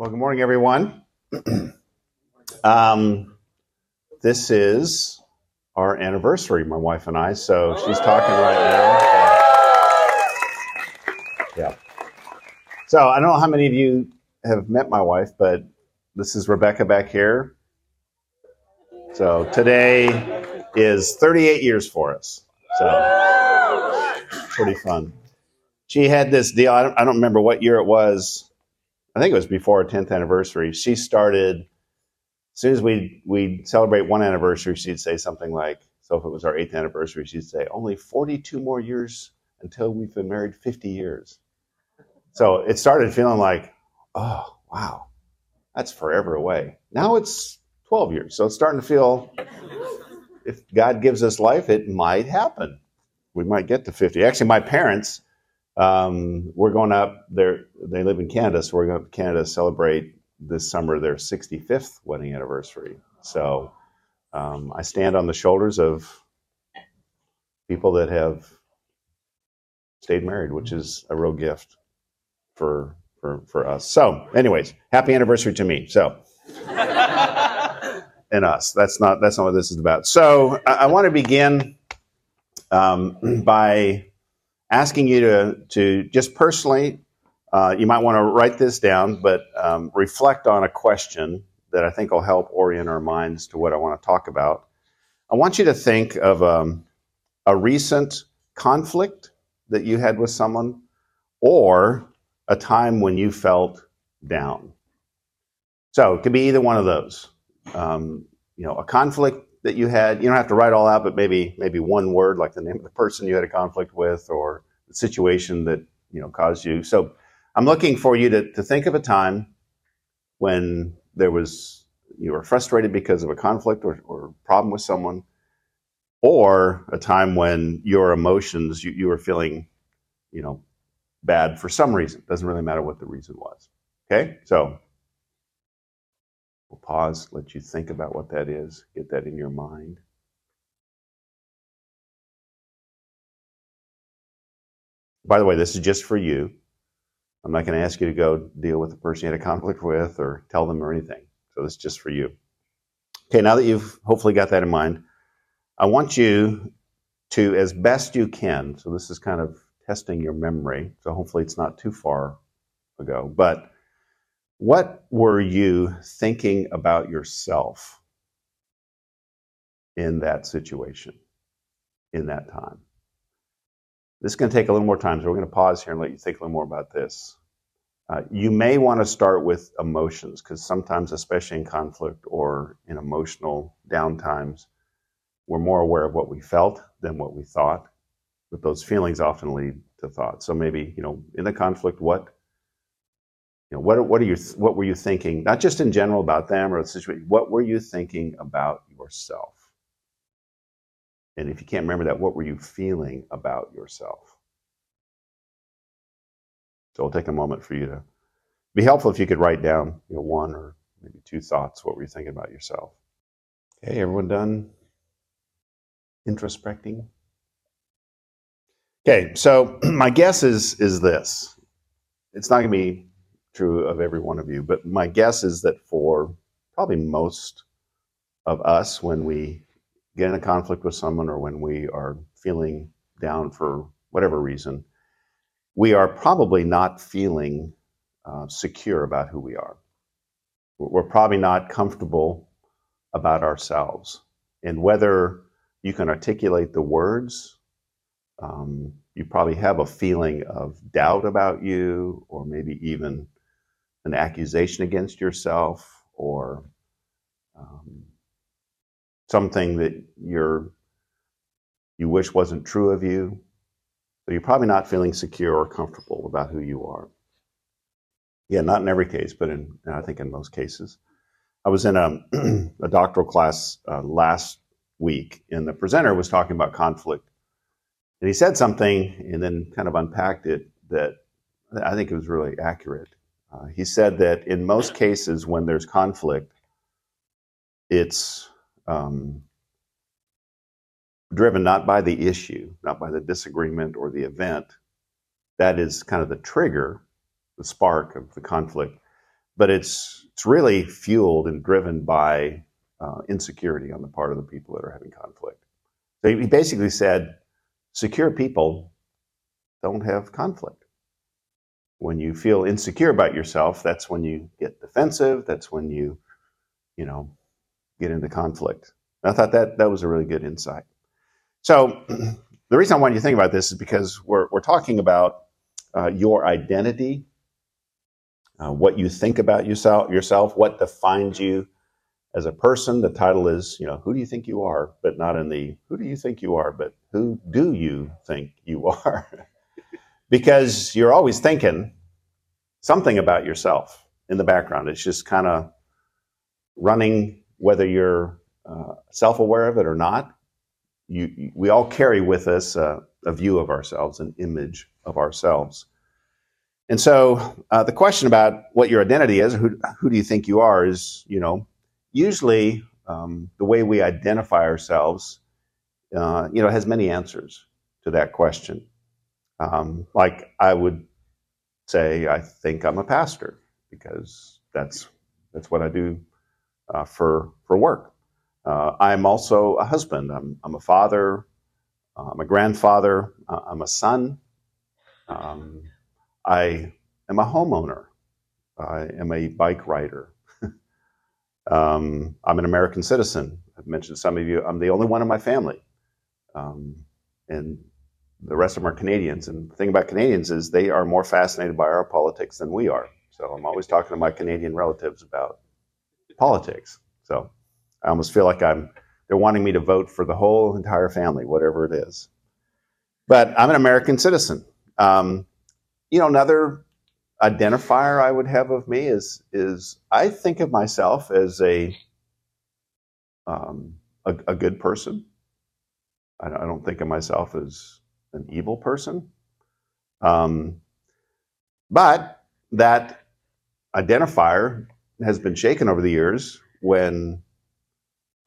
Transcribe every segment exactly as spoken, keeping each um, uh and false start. Well, good morning, everyone. um, this is our anniversary, my wife and I, so she's talking right now. Yeah. So I don't know how many of you have met my wife, but this is Rebecca back here. So today is thirty-eight years for us. So pretty fun. She had this deal. I don't, I don't remember what year it was. I think it was before our tenth anniversary. She started, as soon as we we'd celebrate one anniversary, she'd say something like, so if it was our eighth anniversary, she'd say, only forty-two more years until we've been married fifty years. So it started feeling like, oh, wow, that's forever away. Now it's twelve years. So it's starting to feel, if God gives us life, it might happen. We might get to fifty. Actually, my parents... Um, we're going up there. They live in Canada, so we're going up to Canada to celebrate this summer their sixty-fifth wedding anniversary. So um, I stand on the shoulders of people that have stayed married, which is a real gift for for, for us. So, anyways, happy anniversary to me. So and us. That's not that's not what this is about. So I, I want to begin um, by. asking you to, to just personally, uh, you might want to write this down, but um, reflect on a question that I think will help orient our minds to what I want to talk about. I want you to think of um, a recent conflict that you had with someone or a time when you felt down. So it could be either one of those. Um, you know, a conflict that you had, you don't have to write all out, but maybe maybe one word, like the name of the person you had a conflict with or the situation that, you know, caused you. So I'm looking for you to, to think of a time when there was, you were frustrated because of a conflict or, or problem with someone, or a time when your emotions, you, you were feeling, you know, bad for some reason. It doesn't really matter what the reason was. Okay? So we'll pause, let you think about what that is, get that in your mind. By the way, this is just for you. I'm not going to ask you to go deal with the person you had a conflict with or tell them or anything. So this is just for you. Okay, now that you've hopefully got that in mind, I want you to, as best you can, so this is kind of testing your memory, so hopefully it's not too far ago, but what were you thinking about yourself in that situation, in that time? This is going to take a little more time, so we're going to pause here and let you think a little more about this. Uh, you may want to start with emotions, because sometimes, especially in conflict or in emotional down times, we're more aware of what we felt than what we thought, but those feelings often lead to thoughts. So maybe, you know, in the conflict, what You know, what, what, are you, what were you thinking, not just in general about them or the situation, what were you thinking about yourself? And if you can't remember that, what were you feeling about yourself? So I'll take a moment for you to, it'd be helpful if you could write down, you know, one or maybe two thoughts, what were you thinking about yourself? Okay, everyone done introspecting? Okay, so my guess is, is this. It's not going to be true of every one of you, but my guess is that for probably most of us, when we get in a conflict with someone or when we are feeling down for whatever reason, we are probably not feeling uh, secure about who we are. We're probably not comfortable about ourselves. And whether you can articulate the words, um, you probably have a feeling of doubt about you, or maybe even an accusation against yourself, or um, something that you're, you wish wasn't true of you. So you're probably not feeling secure or comfortable about who you are. Yeah, not in every case, but in, and I think in most cases. I was in a, a doctoral class uh, last week, and the presenter was talking about conflict. And he said something and then kind of unpacked it that I think it was really accurate. Uh, he said that in most cases when there's conflict, it's um, driven not by the issue, not by the disagreement or the event. That is kind of the trigger, the spark of the conflict. but it's it's really fueled and driven by uh, insecurity on the part of the people that are having conflict. So he basically said, secure people don't have conflict. When you feel insecure about yourself, that's when you get defensive. That's when you, you know, get into conflict. And I thought that that was a really good insight. So the reason I wanted you to think about this is because we're, we're talking about uh, your identity, uh, what you think about yourself, yourself, what defines you as a person. The title is, you know, who do you think you are, but not in the who do you think you are, but who do you think you are? Because you're always thinking something about yourself in the background. It's just kind of running, whether you're uh, self-aware of it or not. You, you, we all carry with us uh, a view of ourselves, an image of ourselves. And so uh, the question about what your identity is, who, who do you think you are, is, you know, usually um, the way we identify ourselves, uh, you know, has many answers to that question. Um, like I would say, I think I'm a pastor because that's that's what I do uh, for for work. Uh, I'm also a husband. I'm I'm a father. Uh, I'm a grandfather. Uh, I'm a son. Um, I am a homeowner. I am a bike rider. um, I'm an American citizen. I've mentioned some of you. I'm the only one in my family, um, and. The rest of them are Canadians. And the thing about Canadians is they are more fascinated by our politics than we are. So I'm always talking to my Canadian relatives about politics. So I almost feel like I'm, they're wanting me to vote for the whole entire family, whatever it is. But I'm an American citizen. Um, you know, another identifier I would have of me is, is I think of myself as a, um, a, a good person. I, I don't think of myself as an evil person. Um, but that identifier has been shaken over the years when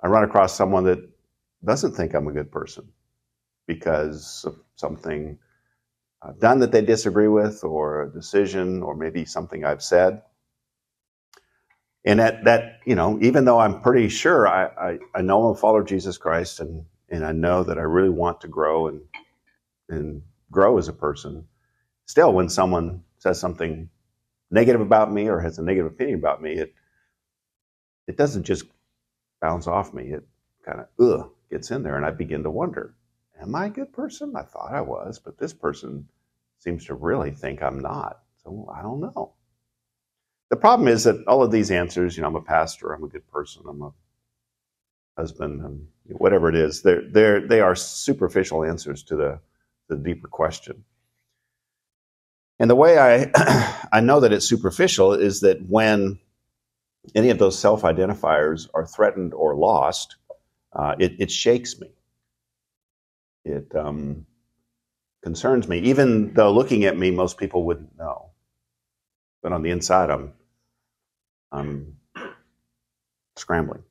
I run across someone that doesn't think I'm a good person because of something I've done that they disagree with, or a decision, or maybe something I've said. And that, that you know, even though I'm pretty sure I, I, I know I'm a follower of Jesus Christ, and, and I know that I really want to grow and and grow as a person, still when someone says something negative about me or has a negative opinion about me, it it doesn't just bounce off me. It kind of ugh gets in there, and I begin to wonder, am I a good person? I thought I was, but this person seems to really think I'm not. So I don't know. The problem is that all of these answers, you know, I'm a pastor, I'm a good person, I'm a husband, I'm, whatever it is, they're, they're, they are superficial answers to the the deeper question. And the way I, I know that it's superficial is that when any of those self-identifiers are threatened or lost, uh, it, it shakes me. It um, concerns me, even though looking at me, most people wouldn't know. But on the inside, I'm, I'm scrambling.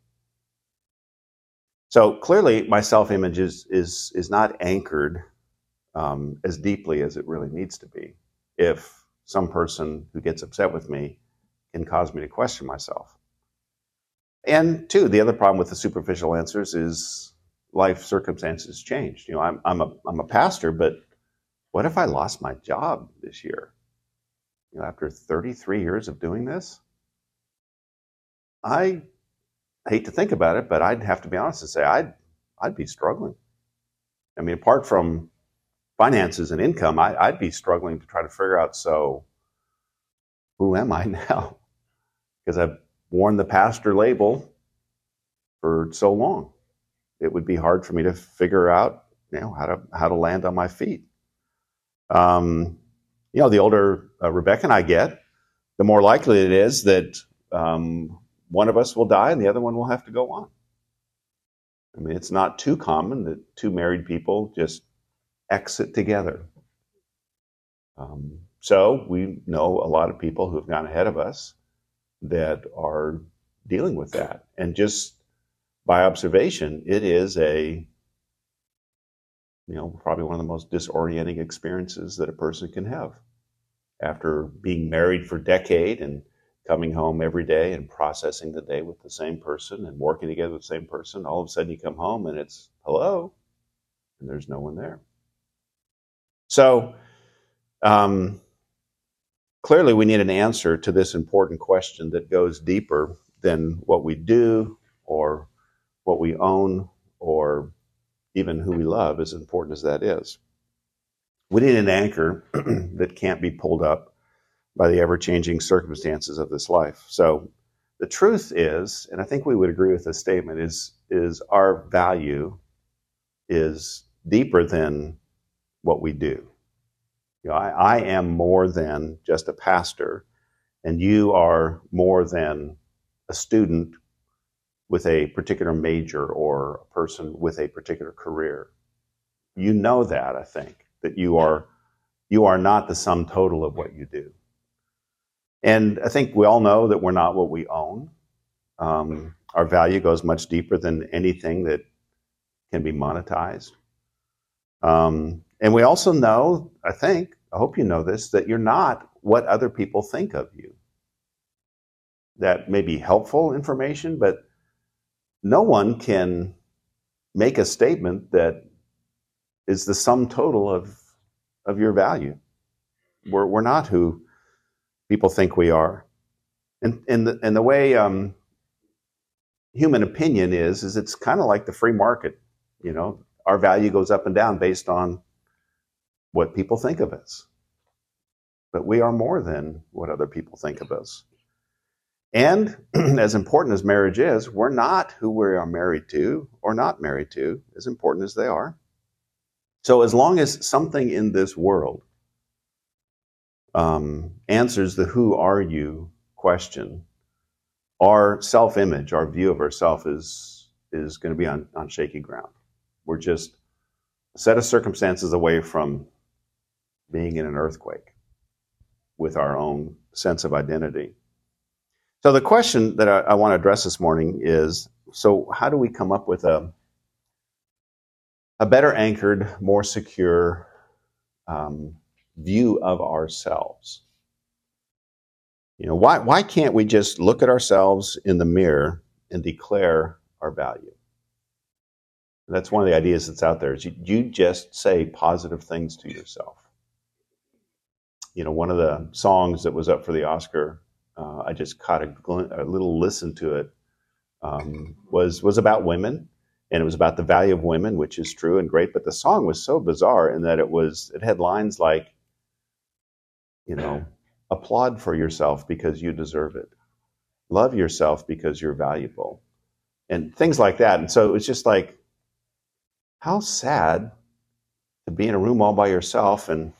So clearly, my self-image is, is, is not anchored Um, as deeply as it really needs to be, if some person who gets upset with me can cause me to question myself. And two, the other problem with the superficial answers is life circumstances changed. You know, I'm, I'm, a, I'm a pastor, but what if I lost my job this year? You know, after thirty-three years of doing this, I hate to think about it, but I'd have to be honest and say I'd, I'd be struggling. I mean, apart from finances and income, I, I'd be struggling to try to figure out, so who am I now? Because I've worn the pastor label for so long. It would be hard for me to figure out, you know, how to, how to land on my feet. Um, you know, the older uh, Rebecca and I get, the more likely it is that um, one of us will die and the other one will have to go on. I mean, it's not too common that two married people just exit together. Um, so we know a lot of people who have gone ahead of us that are dealing with that. And just by observation, it is a, you know, probably one of the most disorienting experiences that a person can have after being married for a decade and coming home every day and processing the day with the same person and working together with the same person, all of a sudden you come home and it's, hello, and there's no one there. So um, clearly we need an answer to this important question that goes deeper than what we do or what we own or even who we love, as important as that is. We need an anchor that can't be pulled up by the ever-changing circumstances of this life. So the truth is, and I think we would agree with this statement, is, is our value is deeper than what we do. You know, I, I am more than just a pastor, and you are more than a student with a particular major or a person with a particular career. You know that, I think, that you are, you are not the sum total of what you do. And I think we all know that we're not what we own. Um, our value goes much deeper than anything that can be monetized. Um, and we also know, I think, I hope you know this, that you're not what other people think of you. That may be helpful information, but no one can make a statement that is the sum total of, of your value. We're, we're not who people think we are. And, and, the, and the way um, human opinion is, is it's kind of like the free market. You know, our value goes up and down based on what people think of us. But we are more than what other people think of us. And as important as marriage is, we're not who we are married to or not married to, as important as they are. So as long as something in this world Um, answers the who are you question, our self-image, our view of ourselves is, is going to be on, on shaky ground. We're just a set of circumstances away from being in an earthquake with our own sense of identity. So the question that I, I want to address this morning is, so how do we come up with a, a better anchored, more secure um, view of ourselves? You know, why, why can't we just look at ourselves in the mirror and declare our value? And that's one of the ideas that's out there, is you, you just say positive things to yourself. You know, one of the songs that was up for the Oscar, uh, I just caught a, a little listen to it, um, was, was about women. And it was about the value of women, which is true and great. But the song was so bizarre in that it was, it had lines like, you know, applaud for yourself because you deserve it. Love yourself because you're valuable. And things like that. And so it was just like, how sad to be in a room all by yourself. And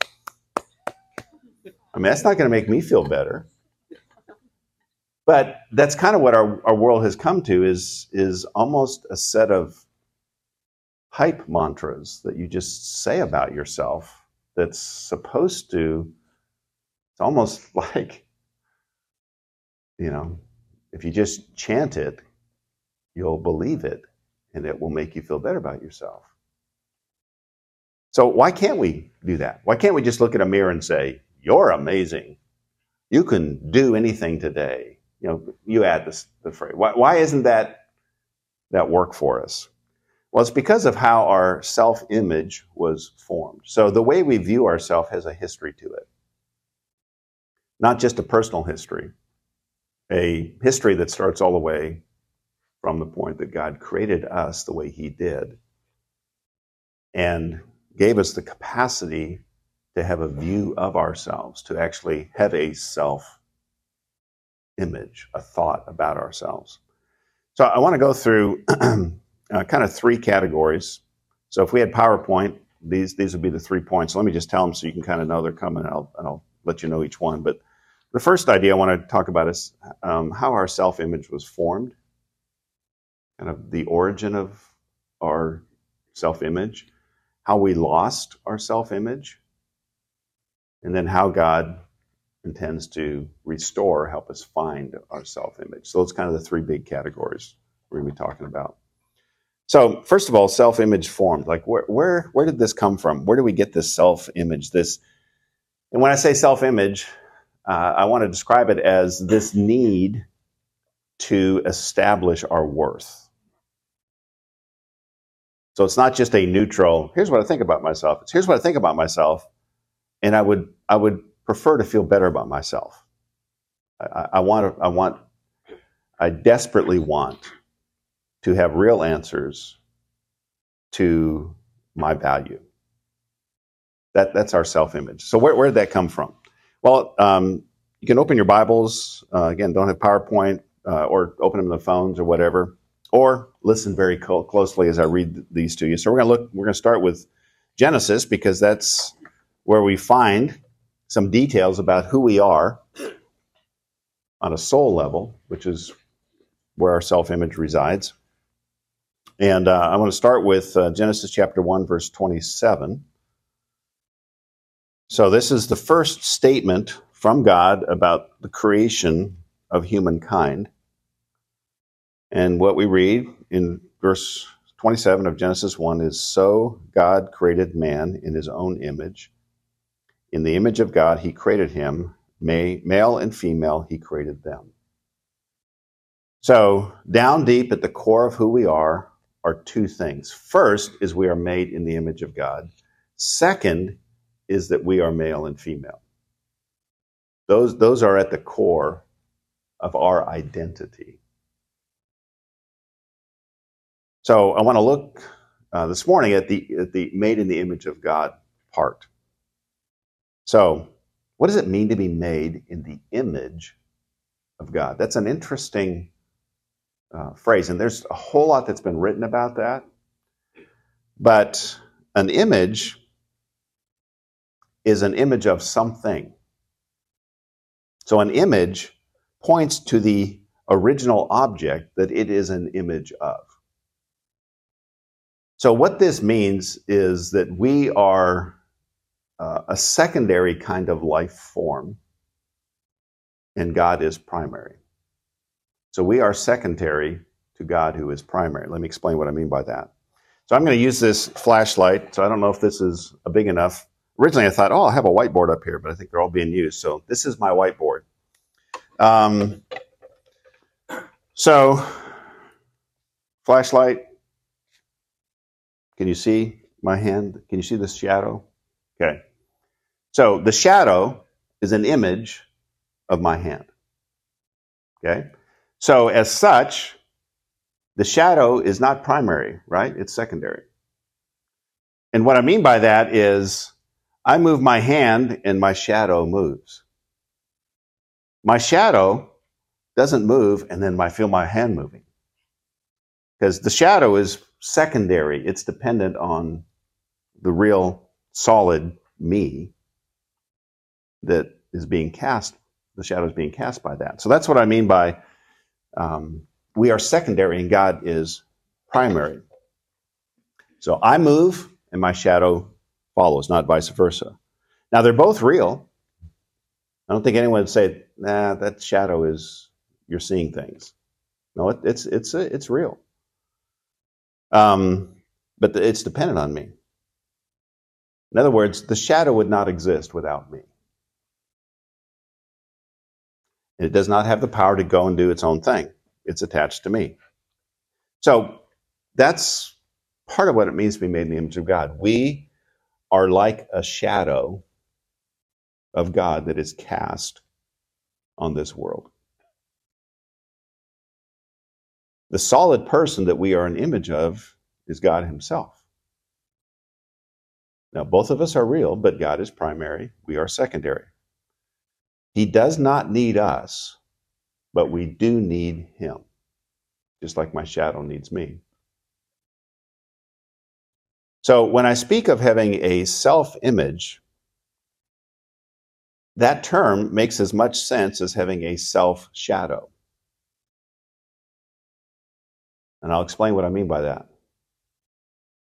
I mean, that's not going to make me feel better. But that's kind of what our, our world has come to, is, is almost a set of hype mantras that you just say about yourself that's supposed to, it's almost like, you know, if you just chant it, you'll believe it, and it will make you feel better about yourself. So why can't we do that? Why can't we just look at a mirror and say, you're amazing. You can do anything today. You know, you add this, the phrase. Why, why isn't that, that work for us? Well, it's because of how our self-image was formed. So the way we view ourselves has a history to it. Not just a personal history, a history that starts all the way from the point that God created us the way he did and gave us the capacity to have a view of ourselves, to actually have a self-image. Image, a thought about ourselves. So I want to go through uh, kind of three categories. So if we had PowerPoint, these these would be the three points. So let me just tell them so you can kind of know they're coming, and I'll, and I'll let you know each one. But the first idea I want to talk about is um, how our self-image was formed, kind of the origin of our self-image, how we lost our self-image, and then how God intends to restore, help us find our self-image. So it's kind of the three big categories we're going to be talking about. So first of all, self-image formed. Like where, where, where did this come from? Where do we get this self-image? This, and when I say self-image, Uh, I want to describe it as this need to establish our worth. So it's not just a neutral, here's what I think about myself. It's here's what I think about myself, and I would I would prefer to feel better about myself. I, I want I want I desperately want to have real answers to my value. That that's our self-image. So where where did that come from? Well, um, you can open your Bibles. Uh, again, don't have PowerPoint, uh, or open them on the phones or whatever, or listen very co closely as I read these to you. So we're going to look. We're going to start with Genesis, because that's where we find some details about who we are on a soul level, which is where our self-image resides. And uh, I want to start with uh, Genesis chapter one, verse twenty-seven. So this is the first statement from God about the creation of humankind. And what we read in verse twenty-seven of Genesis one is, "So God created man in his own image. In the image of God, he created him. Male and female, he created them." So down deep at the core of who we are are two things. First is we are made in the image of God. Second is that we are male and female. Those, those are at the core of our identity. So I want to look uh, this morning at the, at the made in the image of God part. So what does it mean to be made in the image of God? That's an interesting uh, phrase, and there's a whole lot that's been written about that. But an image is an image of something. So an image points to the original object that it is an image of. So what this means is that we are uh, a secondary kind of life form, and God is primary. So we are secondary to God, who is primary. Let me explain what I mean by that. So I'm going to use this flashlight. So I don't know if this is a big enough. Originally, I thought, oh, I'll have a whiteboard up here, but I think they're all being used. So this is my whiteboard. Um, so, flashlight. Can you see my hand? Can you see this shadow? Okay. So the shadow is an image of my hand. Okay. So as such, the shadow is not primary, right? It's secondary. And what I mean by that is, I move my hand and my shadow moves. My shadow doesn't move, and then I feel my hand moving. Because the shadow is secondary. It's dependent on the real solid me that is being cast. The shadow is being cast by that. So that's what I mean by um, we are secondary and God is primary. So I move and my shadow moves. Follows, not vice versa. Now, they're both real. I don't think anyone would say, nah, that shadow is, you're seeing things. No, it, it's, it's, it's real. Um, but the, it's dependent on me. In other words, the shadow would not exist without me. It does not have the power to go and do its own thing. It's attached to me. So that's part of what it means to be made in the image of God. We are like a shadow of God that is cast on this world. The solid person that we are an image of is God himself. Now, both of us are real, but God is primary. We are secondary. He does not need us, but we do need him, just like my shadow needs me. So when I speak of having a self-image, that term makes as much sense as having a self-shadow. And I'll explain what I mean by that.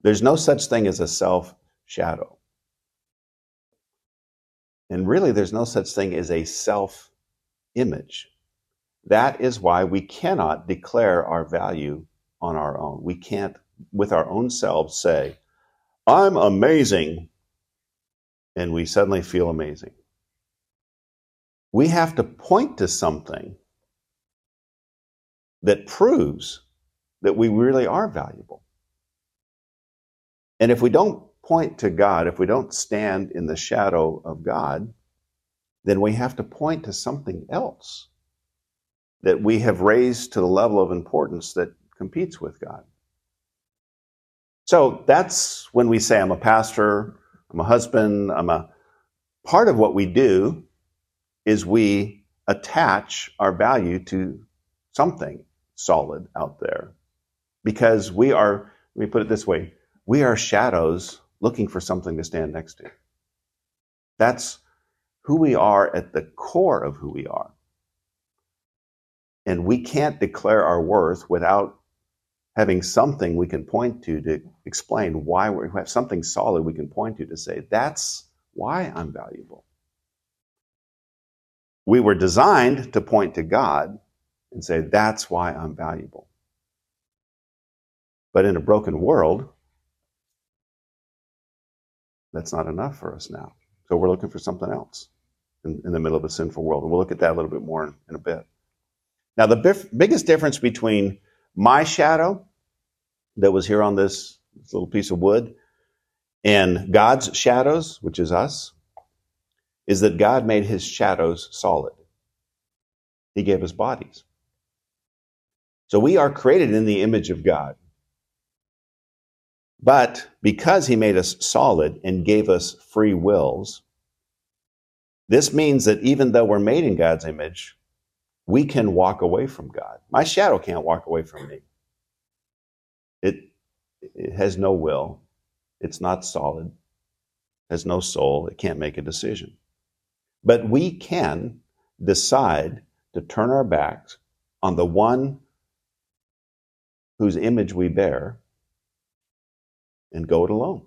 There's no such thing as a self-shadow. And really, there's no such thing as a self-image. That is why we cannot declare our value on our own. We can't, with our own selves, say, I'm amazing, and we suddenly feel amazing. we have to point to something that proves that we really are valuable. And if we don't point to God, if we don't stand in the shadow of God, then we have to point to something else that we have raised to the level of importance that competes with God. So that's when we say, I'm a pastor, I'm a husband, I'm a... Part of what we do is we attach our value to something solid out there, because we are, let me put it this way, we are shadows looking for something to stand next to. That's who we are at the core of who we are. And we can't declare our worth without having something we can point to to explain why we have something solid we can point to to say, that's why I'm valuable. We were designed to point to God and say, that's why I'm valuable. But in a broken world, that's not enough for us now. So we're looking for something else in, in the middle of a sinful world. And we'll look at that a little bit more in, in a bit. Now, the bif- biggest difference between my shadow that was here on this, this little piece of wood and God's shadows, which is us, is that God made his shadows solid. He gave us bodies. So we are created in the image of God. But because he made us solid and gave us free wills, this means that even though we're made in God's image, we can walk away from God. My shadow can't walk away from me. It, it has no will. It's not solid. It has no soul. It can't make a decision. But we can decide to turn our backs on the one whose image we bear and go it alone.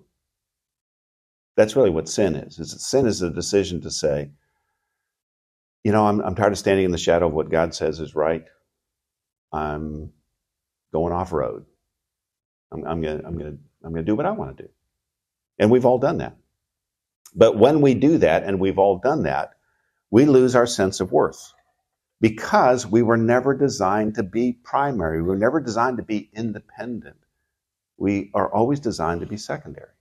That's really what sin is. is sin is a decision to say, you know, I'm, I'm tired of standing in the shadow of what God says is right. I'm going off road. I'm, I'm gonna, I'm gonna, I'm gonna do what I want to do. And we've all done that. But when we do that, and we've all done that, we lose our sense of worth, because we were never designed to be primary. We were never designed to be independent. We are always designed to be secondary.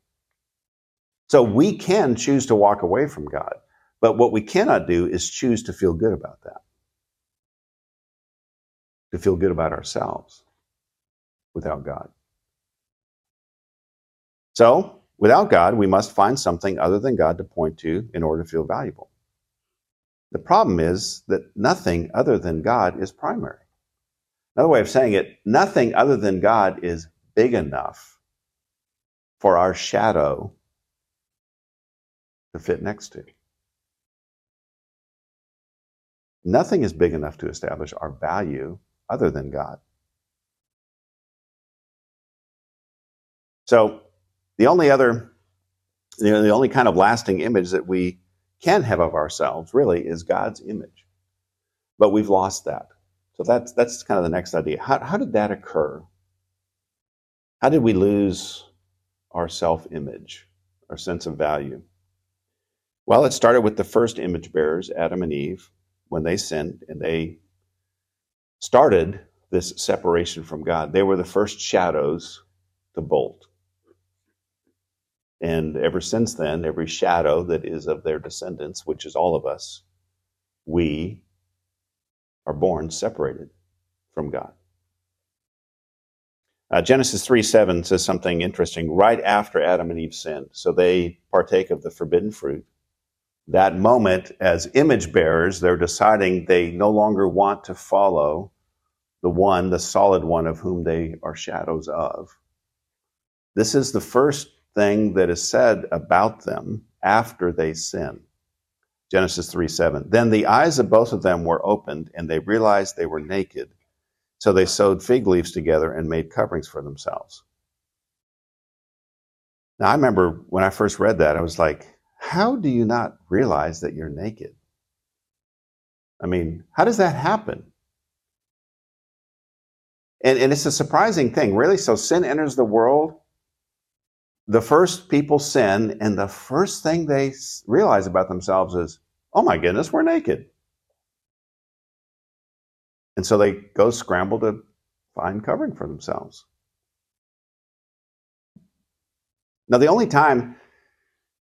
So we can choose to walk away from God. But what we cannot do is choose to feel good about that, to feel good about ourselves without God. So without God, we must find something other than God to point to in order to feel valuable. The problem is that nothing other than God is primary. Another way of saying it, nothing other than God is big enough for our shadow to fit next to. Nothing is big enough to establish our value other than God. So the only other, you know, the only kind of lasting image that we can have of ourselves really is God's image. But we've lost that. So that's, that's kind of the next idea. How, how did that occur? How did we lose our self-image, our sense of value? Well, it started with the first image bearers, Adam and Eve, when they sinned and they started this separation from God. They were the first shadows to bolt. And ever since then, every shadow that is of their descendants, which is all of us, we are born separated from God. Uh, Genesis three seven says something interesting right after Adam and Eve sinned. So they partake of the forbidden fruit. That moment, as image bearers, they're deciding they no longer want to follow the one, the solid one of whom they are shadows of. This is the first thing that is said about them after they sin. Genesis three seven. Then the eyes of both of them were opened, and they realized they were naked. So they sewed fig leaves together and made coverings for themselves. Now, I remember when I first read that, I was like, how do you not realize that you're naked? I mean, how does that happen? And, and it's a surprising thing, really. So sin enters the world. The first people sin, and the first thing they realize about themselves is, oh my goodness, we're naked. And so they go scramble to find covering for themselves. Now, the only time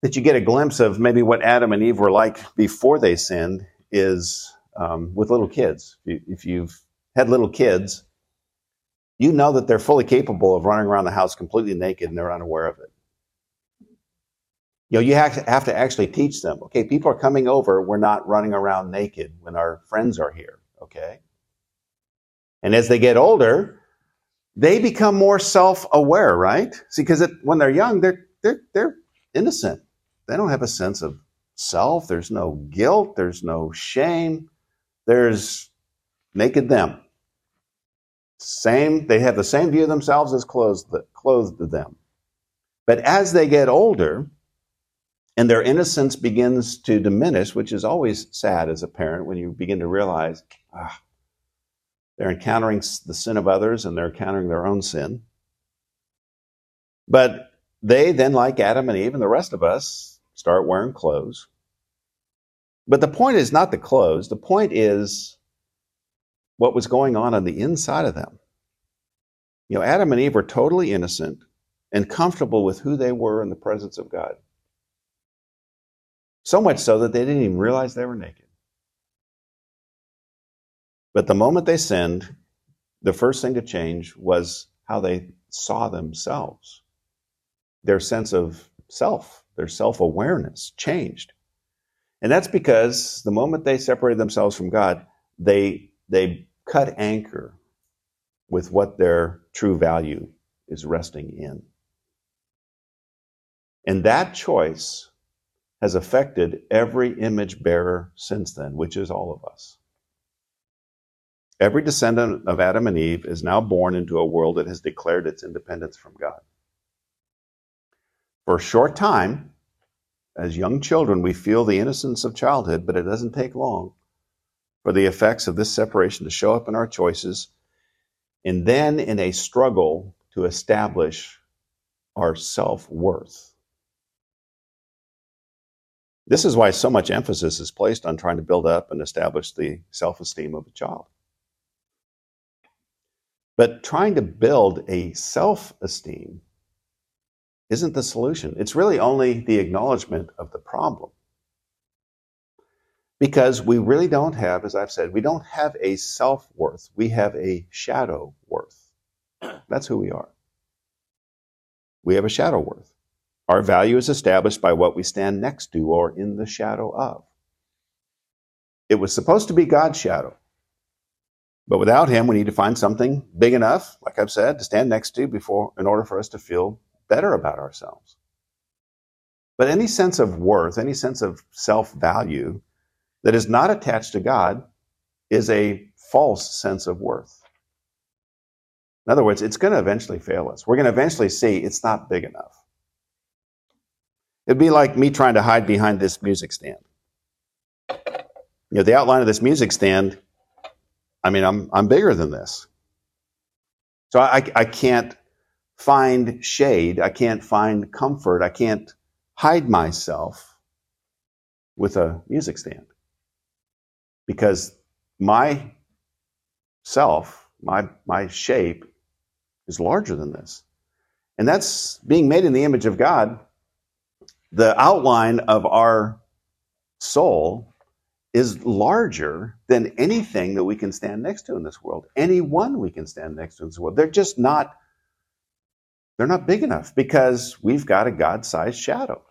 that you get a glimpse of maybe what Adam and Eve were like before they sinned is um, with little kids. If you've had little kids, you know that they're fully capable of running around the house completely naked and they're unaware of it. You know, you have to, have to actually teach them, okay, people are coming over, we're not running around naked when our friends are here, okay? And as they get older, they become more self-aware, right? See, because when they're young, they're, they're, they're innocent. They don't have a sense of self. There's no guilt. There's no shame. There's naked them. Same, they have the same view of themselves as clothed, clothed them. But as they get older and their innocence begins to diminish, which is always sad as a parent when you begin to realize, ah, they're encountering the sin of others and they're encountering their own sin. But they then, like Adam and Eve and the rest of us, start wearing clothes. But the point is not the clothes. The point is what was going on on the inside of them. You know, Adam and Eve were totally innocent and comfortable with who they were in the presence of God. So much so that they didn't even realize they were naked. But the moment they sinned, the first thing to change was how they saw themselves. Their sense of self, their self-awareness changed. And that's because the moment they separated themselves from God, they, they cut anchor with what their true value is resting in. And that choice has affected every image bearer since then, which is all of us. Every descendant of Adam and Eve is now born into a world that has declared its independence from God. For a short time, as young children, we feel the innocence of childhood, but it doesn't take long for the effects of this separation to show up in our choices, and then in a struggle to establish our self-worth. This is why so much emphasis is placed on trying to build up and establish the self-esteem of a child. But trying to build a self-esteem isn't the solution. It's really only the acknowledgement of the problem. Because we really don't have, as I've said, we don't have a self-worth. We have a shadow worth. That's who we are. We have a shadow worth. Our value is established by what we stand next to or in the shadow of. It was supposed to be God's shadow. But without him, we need to find something big enough, like I've said, to stand next to before, in order for us to feel better about ourselves. But any sense of worth, any sense of self-value that is not attached to God is a false sense of worth. In other words, it's going to eventually fail us. We're going to eventually see it's not big enough. It'd be like me trying to hide behind this music stand. You know, the outline of this music stand, I mean, I'm, I'm bigger than this. So I, I can't find shade. I can't find comfort. I can't hide myself with a music stand. Because my self, my, my shape is larger than this. And that's being made in the image of God. The outline of our soul is larger than anything that we can stand next to in this world. Anyone we can stand next to in this world. They're just not, they're not big enough because we've got a God-sized shadow.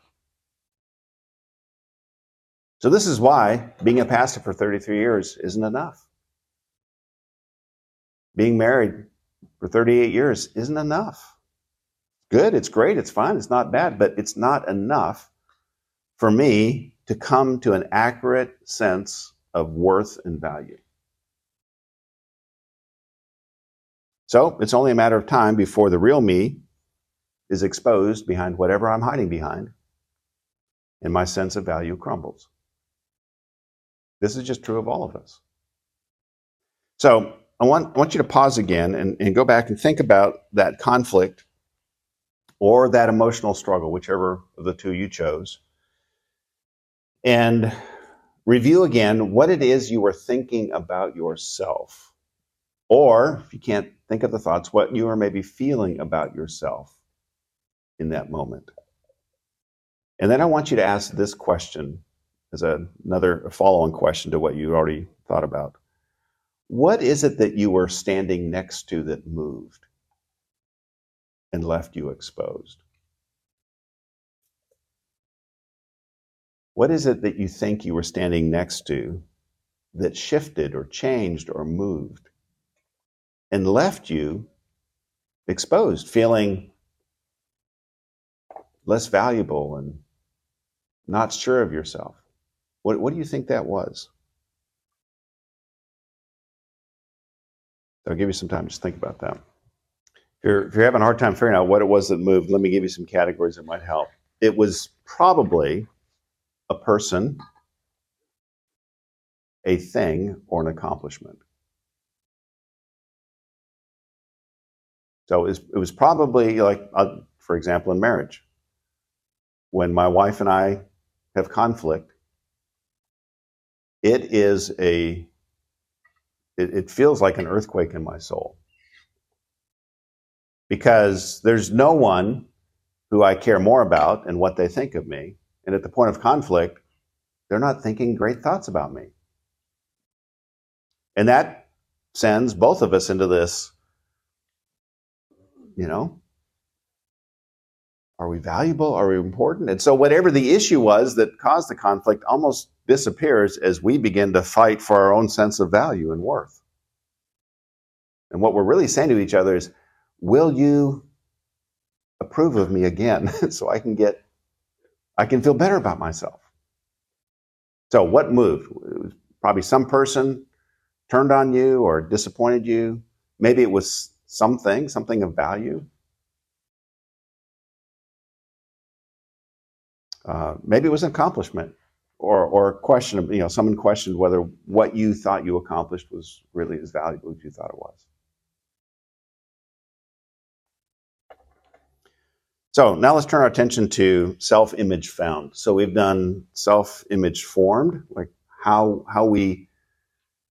So this is why being a pastor for thirty-three years isn't enough. Being married for thirty-eight years isn't enough. Good, it's great, it's fine, it's not bad, but it's not enough for me to come to an accurate sense of worth and value. So it's only a matter of time before the real me is exposed behind whatever I'm hiding behind, and my sense of value crumbles. This is just true of all of us. So I want, I want you to pause again and, and go back and think about that conflict or that emotional struggle, whichever of the two you chose. And review again what it is you were thinking about yourself Or if you can't think of the thoughts, what you are maybe feeling about yourself in that moment. And then I want you to ask this question as a, another following question to what you already thought about. What is it that you were standing next to that moved and left you exposed? What is it that you think you were standing next to that shifted or changed or moved and left you exposed, feeling less valuable and not sure of yourself? What, what do you think that was? I'll give you some time just think about that. If you're, if you're having a hard time figuring out what it was that moved, let me give you some categories that might help. It was probably a person, a thing, or an accomplishment. So it was, it was probably like, uh, for example, in marriage. When my wife and I have conflict, it is a, it, it feels like an earthquake in my soul. Because there's no one who I care more about and what they think of me. And at the point of conflict, they're not thinking great thoughts about me. And that sends both of us into this, you know, are we valuable? Are we important? And so whatever the issue was that caused the conflict almost disappears as we begin to fight for our own sense of value and worth. And what we're really saying to each other is, will you approve of me again so I can get I can feel better about myself? So what moved? It was probably some person turned on you or disappointed you. Maybe it was something, something of value. Uh, maybe it was an accomplishment or, or a question of, you know, someone questioned whether what you thought you accomplished was really as valuable as you thought it was. So now let's turn our attention to self-image found. So we've done self-image formed, like how, how we,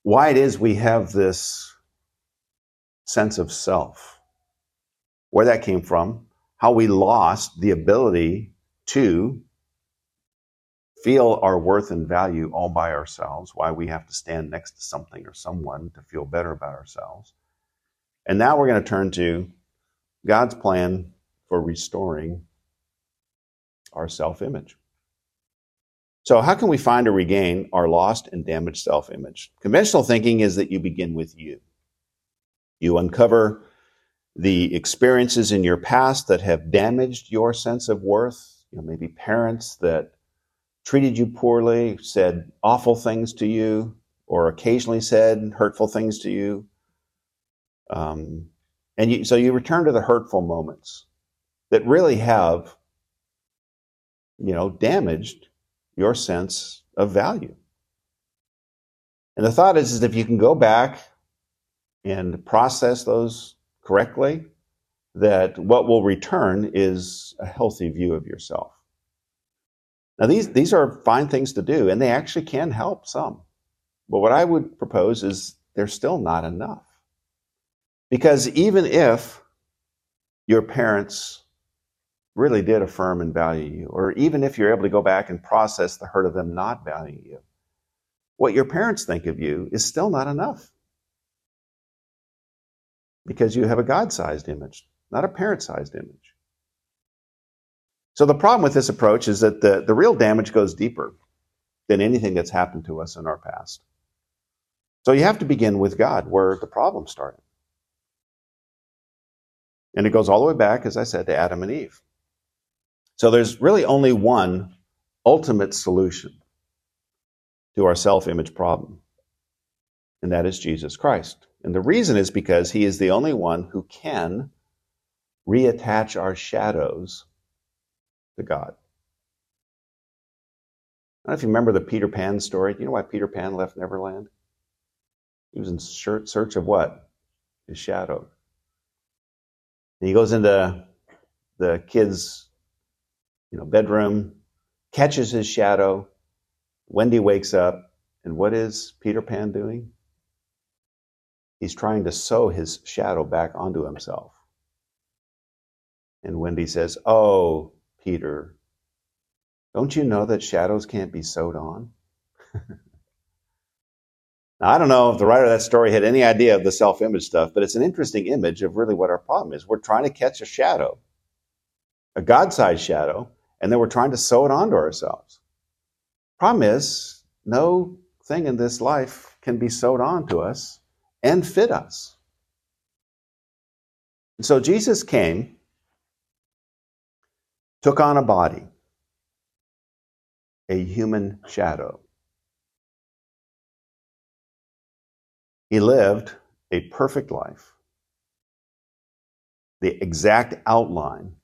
why it is we have this sense of self, where that came from, how we lost the ability to feel our worth and value all by ourselves, why we have to stand next to something or someone to feel better about ourselves. And now we're going to turn to God's plan for restoring our self-image. So how can we find or regain our lost and damaged self-image? Conventional thinking is that you begin with you. You uncover the experiences in your past that have damaged your sense of worth. You know, maybe parents that treated you poorly, said awful things to you, or occasionally said hurtful things to you. Um, and you, so you return to the hurtful moments that really have, you know, damaged your sense of value. And the thought is, is if you can go back and process those correctly, that what will return is a healthy view of yourself. Now, these, these are fine things to do, and they actually can help some. But what I would propose is they're still not enough. Because even if your parents really did affirm and value you, or even if you're able to go back and process the hurt of them not valuing you, what your parents think of you is still not enough. Because you have a God-sized image, not a parent-sized image. So the problem with this approach is that the, the real damage goes deeper than anything that's happened to us in our past. So you have to begin with God, where the problem started. And it goes all the way back, as I said, to Adam and Eve. So there's really only one ultimate solution to our self-image problem, and that is Jesus Christ. And the reason is because he is the only one who can reattach our shadows to God. I don't know if you remember the Peter Pan story. You know why Peter Pan left Neverland? He was in search of what? His shadow. And he goes into the kid's, you know, bedroom, catches his shadow. Wendy wakes up, and what is Peter Pan doing? He's trying to sew his shadow back onto himself. And Wendy says, "Oh, Peter, don't you know that shadows can't be sewed on?" Now, I don't know if the writer of that story had any idea of the self-image stuff, but it's an interesting image of really what our problem is. We're trying to catch a shadow, a God-sized shadow, and then we're trying to sew it onto ourselves. Problem is, no thing in this life can be sewed onto us and fit us. And so Jesus came, took on a body, a human shadow. He lived a perfect life, the exact outline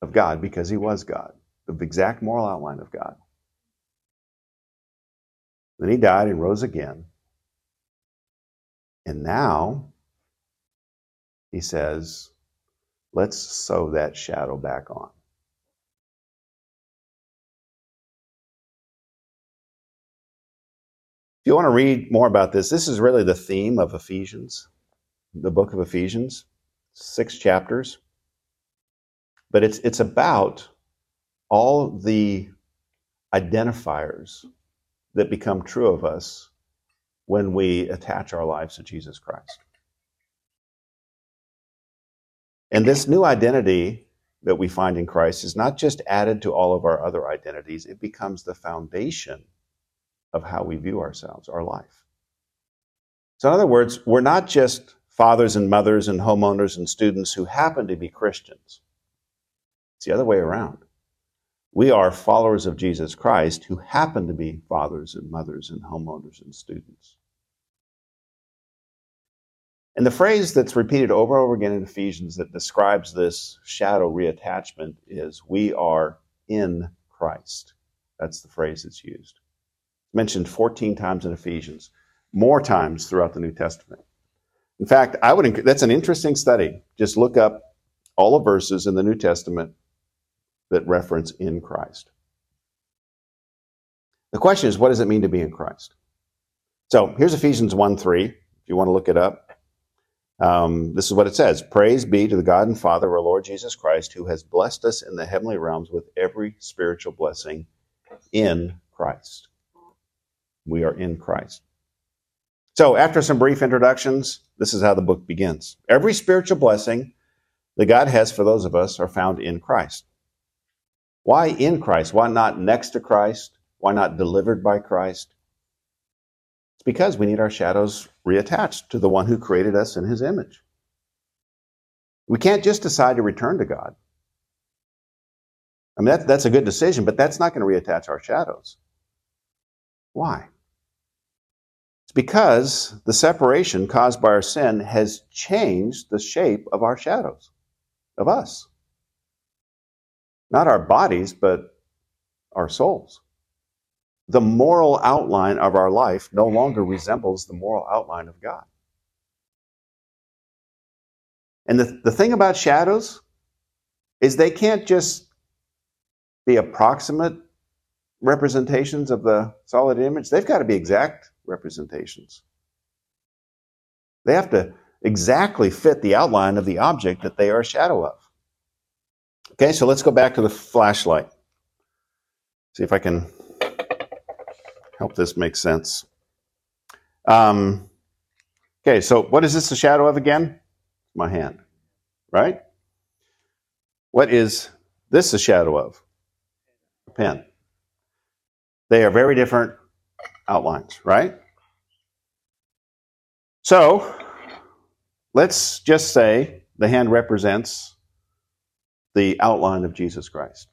of God, because he was God, the exact moral outline of God. Then he died and rose again. And now, he says, let's sew that shadow back on. If you want to read more about this, this is really the theme of Ephesians, the book of Ephesians, six chapters. But it's, it's about all the identifiers that become true of us when we attach our lives to Jesus Christ. And this new identity that we find in Christ is not just added to all of our other identities, it becomes the foundation of how we view ourselves, our life. So in other words, we're not just fathers and mothers and homeowners and students who happen to be Christians. It's the other way around. We are followers of Jesus Christ who happen to be fathers and mothers and homeowners and students. And the phrase that's repeated over and over again in Ephesians that describes this shadow reattachment is, we are in Christ. That's the phrase that's used. Mentioned fourteen times in Ephesians, more times throughout the New Testament. In fact, I would enc- that's an interesting study. Just look up all the verses in the New Testament that reference in Christ. The question is, what does it mean to be in Christ? So here's Ephesians one three, if you want to look it up. Um, this is what it says. Praise be to the God and Father of our Lord Jesus Christ, who has blessed us in the heavenly realms with every spiritual blessing in Christ. We are in Christ. So after some brief introductions, this is how the book begins. Every spiritual blessing that God has for those of us are found in Christ. Why in Christ? Why not next to Christ? Why not delivered by Christ? It's because we need our shadows reattached to the one who created us in his image. We can't just decide to return to God. I mean, that, that's a good decision, but that's not going to reattach our shadows. Why? It's because the separation caused by our sin has changed the shape of our shadows, of us. Not our bodies, but our souls. The moral outline of our life no longer resembles the moral outline of God. And the, the thing about shadows is they can't just be approximate representations of the solid image. They've got to be exact representations. They have to exactly fit the outline of the object that they are a shadow of. Okay, so let's go back to the flashlight. See if I can help this make sense. Um, okay, so what is this a shadow of again? My hand, right? What is this a shadow of? A pen. They are very different outlines, right? So let's just say the hand represents the outline of Jesus Christ,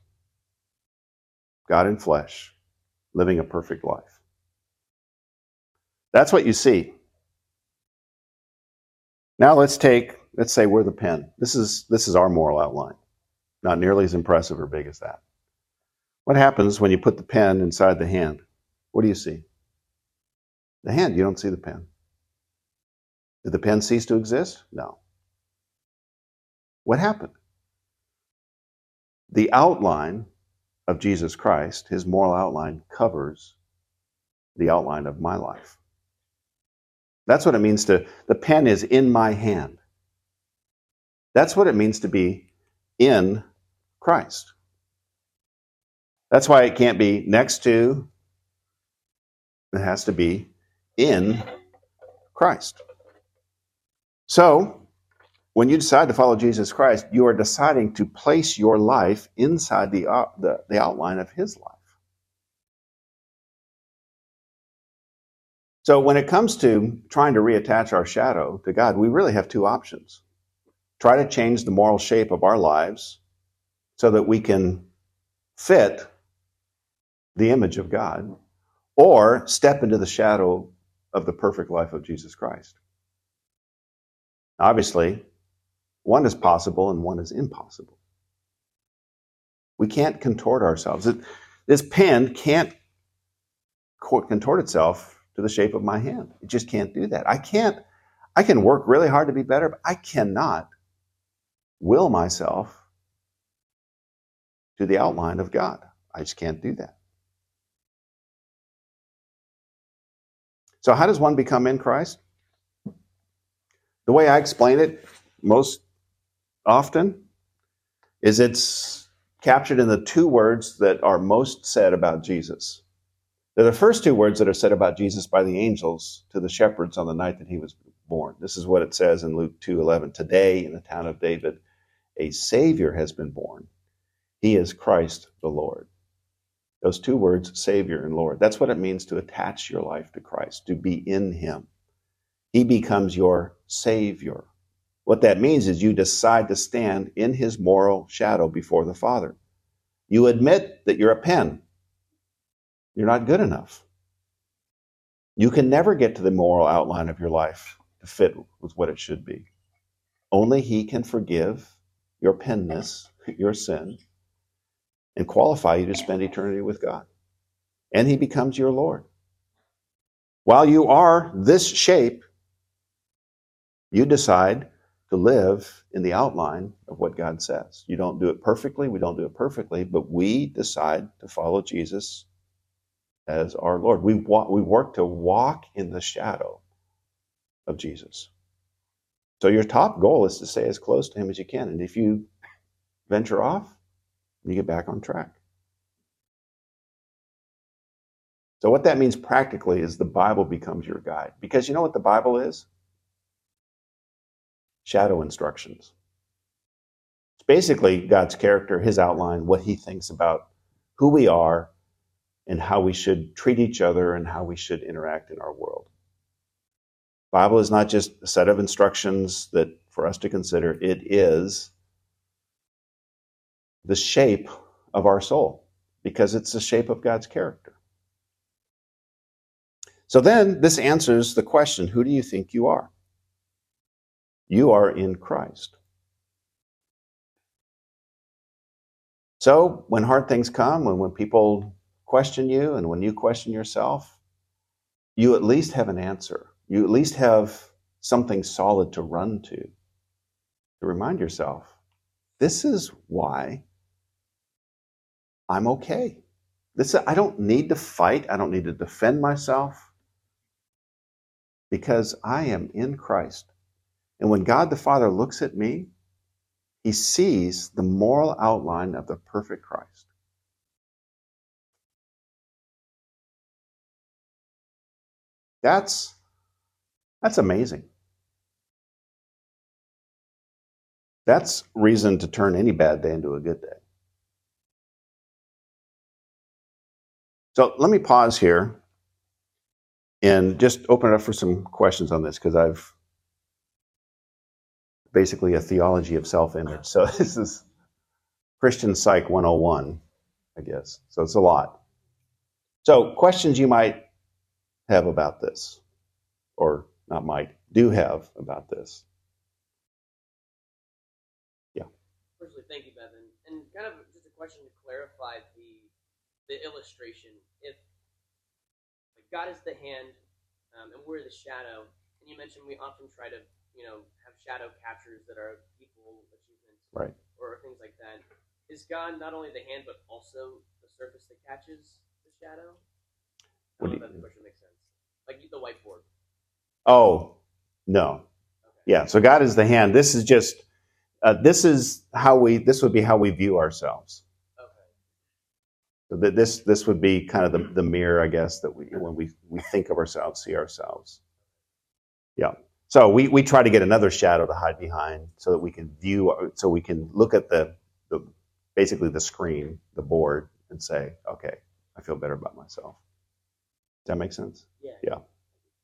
God in flesh, living a perfect life. That's what you see. Now let's take, let's say we're the pen. This is, this is our moral outline. Not nearly as impressive or big as that. What happens when you put the pen inside the hand? What do you see? The hand. You don't see the pen. Did the pen cease to exist? No. What happened? The outline of Jesus Christ, his moral outline, covers the outline of my life. That's what it means to, the pen is in my hand. That's what it means to be in Christ. That's why it can't be next to, it has to be in Christ. So, when you decide to follow Jesus Christ, you are deciding to place your life inside the, uh, the, the outline of his life. So when it comes to trying to reattach our shadow to God, we really have two options. Try to change the moral shape of our lives so that we can fit the image of God, or step into the shadow of the perfect life of Jesus Christ. Obviously, one is possible and one is impossible. We can't contort ourselves. It, this pen can't contort itself to the shape of my hand. It just can't do that. I can't, I can work really hard to be better, but I cannot will myself to the outline of God. I just can't do that. So how does one become in Christ? The way I explain it most often is it's captured in the two words that are most said about Jesus. They're the first two words that are said about Jesus by the angels to the shepherds on the night that he was born. This is what it says in Luke two eleven. Today in the town of David, a Savior has been born. He is Christ the Lord. Those two words, Savior and Lord. That's what it means to attach your life to Christ, to be in him. He becomes your Savior. What that means is you decide to stand in his moral shadow before the Father. You admit that you're a pen. You're not good enough. You can never get to the moral outline of your life to fit with what it should be. Only he can forgive your penness, your sin, and qualify you to spend eternity with God. And he becomes your Lord. While you are this shape, you decide to live in the outline of what God says. You don't do it perfectly, we don't do it perfectly, but we decide to follow Jesus as our Lord. We, walk, we work to walk in the shadow of Jesus. So your top goal is to stay as close to him as you can. And if you venture off, you get back on track. So what that means practically is the Bible becomes your guide. Because you know what the Bible is? Shadow instructions. It's basically God's character, his outline, what he thinks about who we are, and how we should treat each other, and how we should interact in our world. The Bible is not just a set of instructions that for us to consider. It is the shape of our soul, because it's the shape of God's character. So then this answers the question, who do you think you are? You are in Christ. So when hard things come, and when people question you, and when you question yourself, you at least have an answer. You at least have something solid to run to, to remind yourself, this is why I'm okay. This, I don't need to fight. I don't need to defend myself, because I am in Christ. And when God the Father looks at me, he sees the moral outline of the perfect Christ. That's, that's amazing. That's reason to turn any bad day into a good day. So let me pause here and just open it up for some questions on this, because I've basically a theology of self-image. So this is Christian Psych one oh one, I guess. So it's a lot. So questions you might have about this, or not might, do have about this. Yeah. Firstly, thank you, Bevan. And kind of just a question to clarify the the illustration. If like, God is the hand um, and we're the shadow, and you mentioned we often try to, you know, have shadow captures that are equal achievements, right, or things like that. Is God not only the hand, but also the surface that catches the shadow? I don't know if that question makes sense. Like the whiteboard. Oh, no. Yeah, so God is the hand. This is just, uh, this is how we, this would be how we view ourselves. Okay. So this, this would be kind of the, the mirror, I guess, that we, when we, we think of ourselves, see ourselves. Yeah. So we, we try to get another shadow to hide behind so that we can view, so we can look at the, the basically the screen, the board, and say, okay, I feel better about myself. Does that make sense? Yeah. Yeah.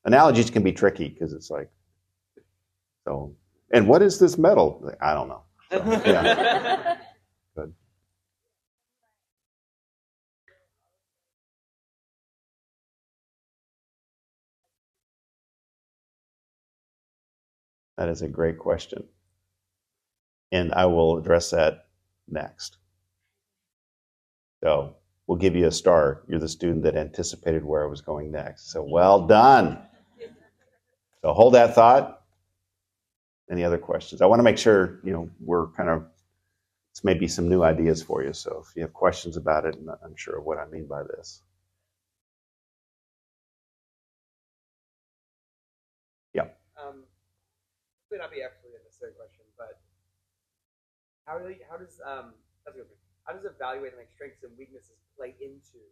Analogies can be tricky because it's like, so, and what is this metal? I don't know. So, yeah. Good. That is a great question. And I will address that next. So we'll give you a star. You're the student that anticipated where I was going next. So well done. So hold that thought. Any other questions? I want to make sure, you know, we're kind of, it's maybe some new ideas for you. So if you have questions about it, I'm not sure what I mean by this. Yeah. Um, it may not be actually a necessary question, but how, really, how does, um, that's a good question. How does evaluating like strengths and weaknesses play into,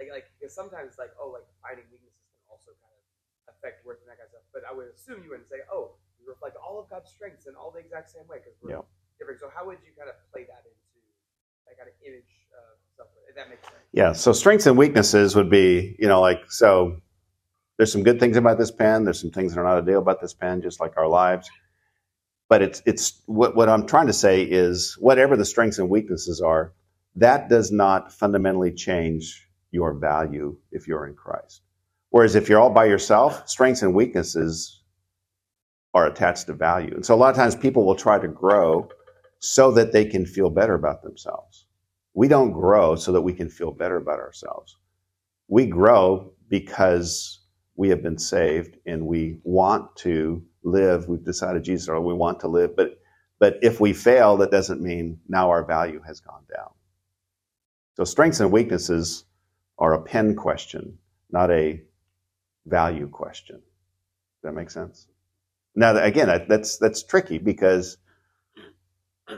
like, like, because sometimes like, oh, like finding weaknesses can also kind of affect work and that kind of stuff. But I would assume you wouldn't say, oh, reflect all of God's strengths in all the exact same way because we're yeah. different. So how would you kind of play that into that kind of image of stuff, if that makes sense? Yeah, so strengths and weaknesses would be, you know, like, so there's some good things about this pen, there's some things that are not a deal about this pen, just like our lives. But it's, it's what, what I'm trying to say is whatever the strengths and weaknesses are, that does not fundamentally change your value if you're in Christ. Whereas if you're all by yourself, strengths and weaknesses are attached to value. And so a lot of times people will try to grow so that they can feel better about themselves. We don't grow so that we can feel better about ourselves. We grow because we have been saved and we want to live. We've decided Jesus, or we want to live. But, but if we fail, that doesn't mean now our value has gone down. So strengths and weaknesses are a pen question, not a value question. Does that make sense? Now, again, that's, that's tricky because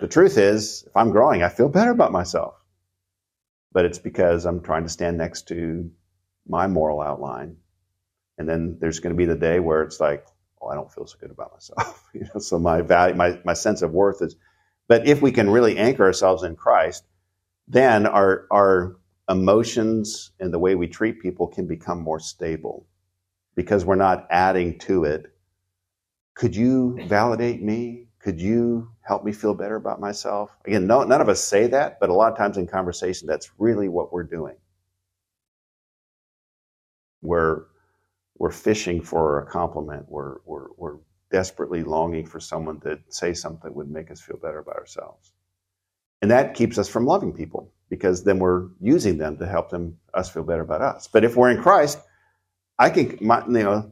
the truth is, if I'm growing, I feel better about myself. But it's because I'm trying to stand next to my moral outline. And then there's going to be the day where it's like, oh, I don't feel so good about myself. You know, so my value, my, my sense of worth is, but if we can really anchor ourselves in Christ, then our, our emotions and the way we treat people can become more stable because we're not adding to it. Could you validate me? Could you help me feel better about myself? Again, no, none of us say that, but a lot of times in conversation, that's really what we're doing. We're, we're fishing for a compliment. We're, we're, we're desperately longing for someone to say something that would make us feel better about ourselves. And that keeps us from loving people because then we're using them to help them, us feel better about us. But if we're in Christ, I can, my, you know,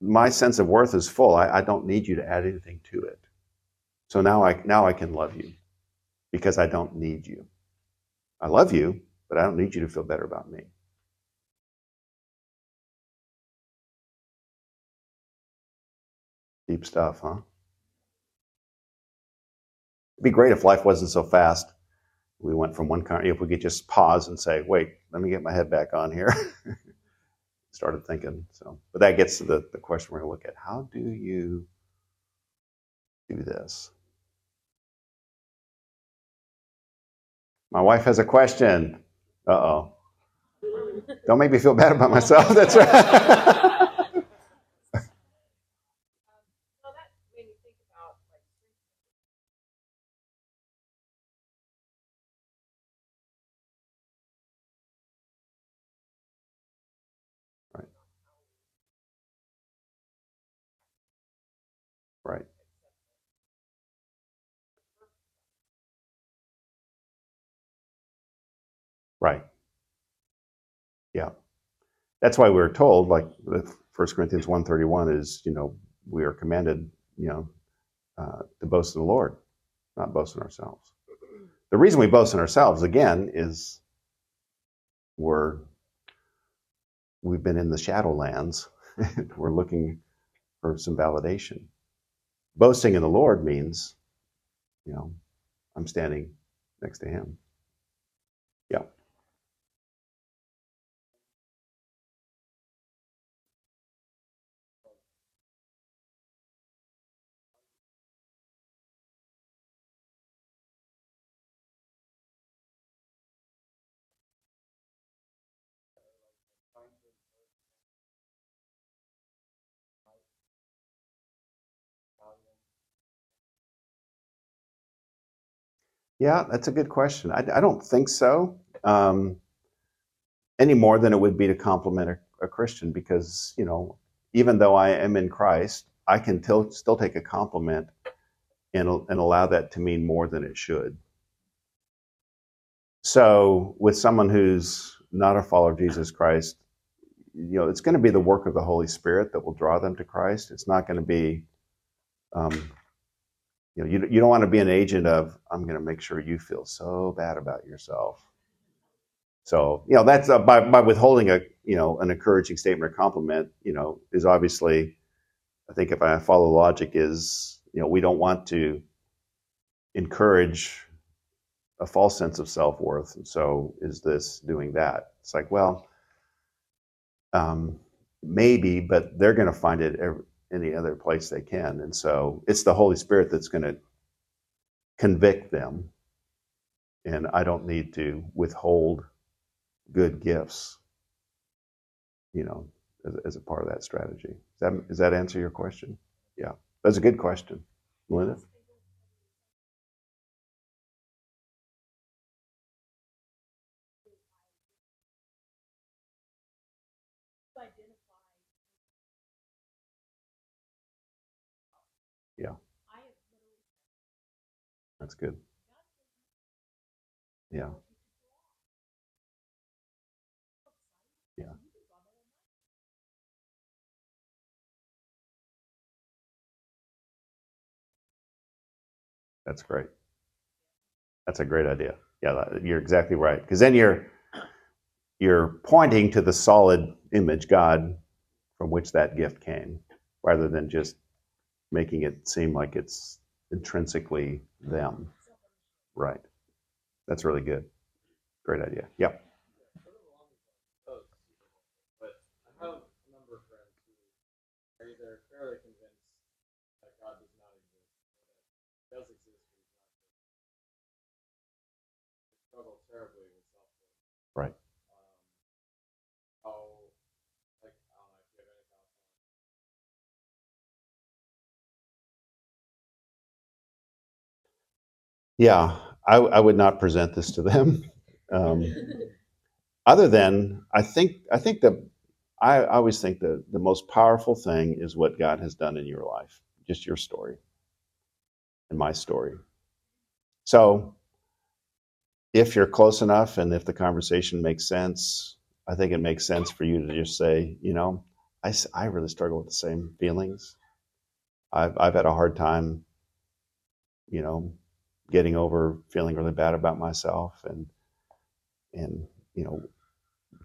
my sense of worth is full. I, I don't need you to add anything to it. So now I, now I can love you because I don't need you. I love you, but I don't need you to feel better about me. Deep stuff, huh? It'd be great if life wasn't so fast. We went from one kind, if we could just pause and say, wait, let me get my head back on here. Started thinking, so, but that gets to the, the question we're going to look at. How do you do this? My wife has a question. Uh-oh. Don't make me feel bad about myself. That's right. um, well, that made me think about, like, Right. Right. Yeah. That's why we were told, like First Corinthians one thirty-one is, you know, we are commanded, you know, uh, to boast in the Lord, not boast in ourselves. The reason we boast in ourselves, again, is we're, we've been in the shadow lands. We're looking for some validation. Boasting in the Lord means, you know, I'm standing next to him. Yeah. Yeah, that's a good question. I, I don't think so, um, any more than it would be to compliment a, a Christian, because, you know, even though I am in Christ, I can t- still take a compliment and, and allow that to mean more than it should. So with someone who's not a follower of Jesus Christ, you know, it's going to be the work of the Holy Spirit that will draw them to Christ. It's not going to be... Um, You know, you, you don't want to be an agent of, I'm going to make sure you feel so bad about yourself. So, you know, that's uh, by, by withholding a, you know, an encouraging statement or compliment, you know, is obviously, I think if I follow logic is, you know, we don't want to encourage a false sense of self-worth. And so is this doing that? It's like, well, um, maybe, but they're going to find it every, any other place they can. And so it's the Holy Spirit that's going to convict them. And I don't need to withhold good gifts, you know, as, as a part of that strategy. Does that, does that answer your question? Yeah, that's a good question. Melinda? Yeah, that's good. Yeah, yeah, that's great. That's a great idea. Yeah, that, you're exactly right. Because then you're you're pointing to the solid image, God, from which that gift came, rather than just making it seem like it's intrinsically them. Right. That's really good. Great idea. Yeah. But I have a number of friends who are either fairly convinced that God does not exist, or that does exist, but he's not there. They struggle terribly with self-worth. Right. Yeah, I, I would not present this to them. Um, other than, I think I think the I, I always think the the most powerful thing is what God has done in your life, just your story and my story. So, if you're close enough and if the conversation makes sense, I think it makes sense for you to just say, you know, I, I really struggle with the same feelings. I've I've had a hard time, you know, getting over feeling really bad about myself, and and you know,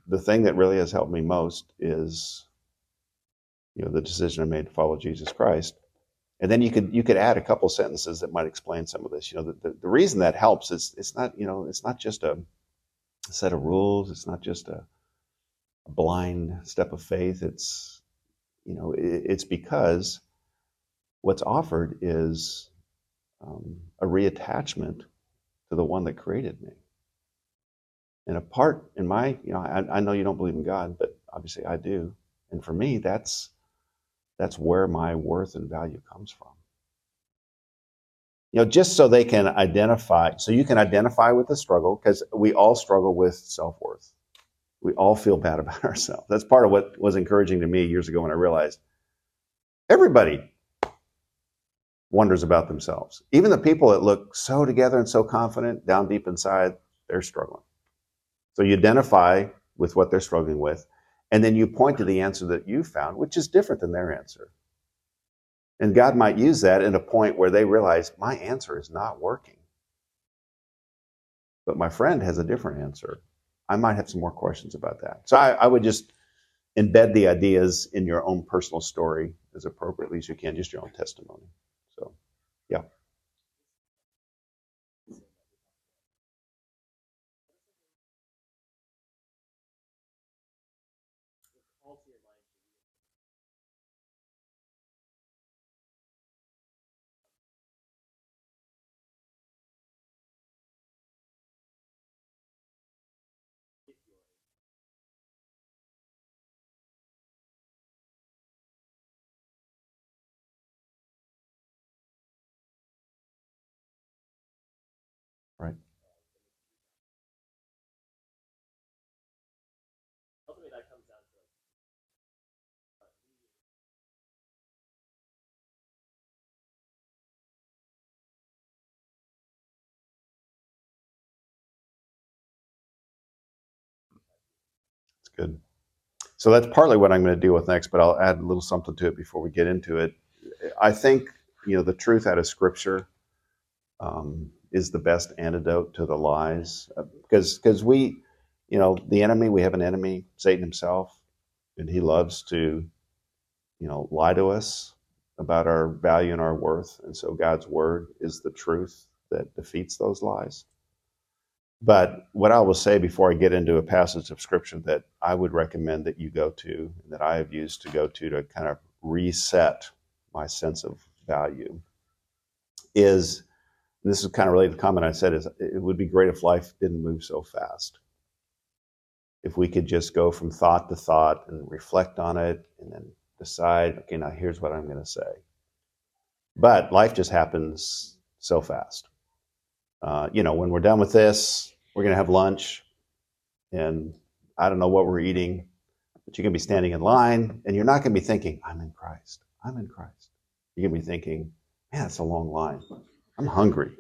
the thing that really has helped me most is, you know, the decision I made to follow Jesus Christ. And then you could you could add a couple sentences that might explain some of this. You know, the, the, the reason that helps is it's not, you know, it's not just a set of rules, it's not just a blind step of faith. It's, you know, it, it's because what's offered is Um, a reattachment to the one that created me. And apart in my, you know, I, I know you don't believe in God, but obviously I do. And for me, that's that's where my worth and value comes from. You know, just so they can identify, so you can identify with the struggle, because we all struggle with self-worth. We all feel bad about ourselves. That's part of what was encouraging to me years ago when I realized everybody wonders about themselves. Even the people that look so together and so confident, down deep inside, they're struggling. So you identify with what they're struggling with, and then you point to the answer that you found, which is different than their answer. And God might use that in a point where they realize, my answer is not working. But my friend has a different answer. I might have some more questions about that. So I, I would just embed the ideas in your own personal story as appropriately as you can, just your own testimony. So, yeah. Right. Ultimately, that comes down to like, uh, that's good. So that's partly what I'm going to deal with next, but I'll add a little something to it before we get into it. I think, you know, the truth out of Scripture Um, is the best antidote to the lies, because uh, because we, you know, the enemy, we have an enemy, Satan himself, and he loves to, you know, lie to us about our value and our worth. And so God's word is the truth that defeats those lies. But what I will say before I get into a passage of Scripture that I would recommend that you go to, that I have used to go to to kind of reset my sense of value, is, and this is kind of related to the comment I said, is it would be great if life didn't move so fast. If we could just go from thought to thought and reflect on it and then decide, okay, now here's what I'm going to say. But life just happens so fast. Uh, you know, when we're done with this, we're going to have lunch, and I don't know what we're eating, but you're going to be standing in line, and you're not going to be thinking, I'm in Christ, I'm in Christ. You're going to be thinking, man, that's a long line. I'm hungry,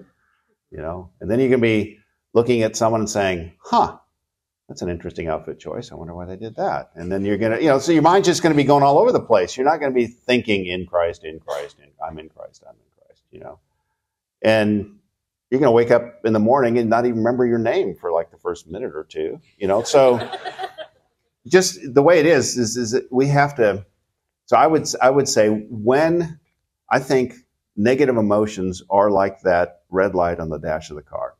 you know, and then you can be looking at someone and saying, huh, that's an interesting outfit choice. I wonder why they did that. And then you're going to, you know, so your mind's just going to be going all over the place. You're not going to be thinking in Christ, in Christ, in, I'm in Christ, I'm in Christ, you know, and you're going to wake up in the morning and not even remember your name for like the first minute or two, you know, so just the way it is, is, is that we have to, so I would, I would say when I think negative emotions are like that red light on the dash of the car.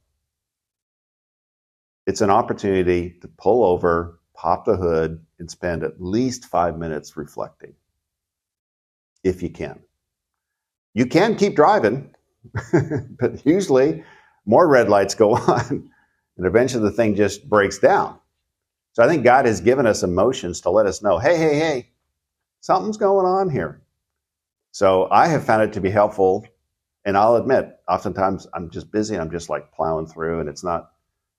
It's an opportunity to pull over, pop the hood, and spend at least five minutes reflecting, if you can. You can keep driving, but usually more red lights go on, and eventually the thing just breaks down. So I think God has given us emotions to let us know, hey, hey, hey, something's going on here. So I have found it to be helpful, and I'll admit, oftentimes I'm just busy, I'm just like plowing through, and it's not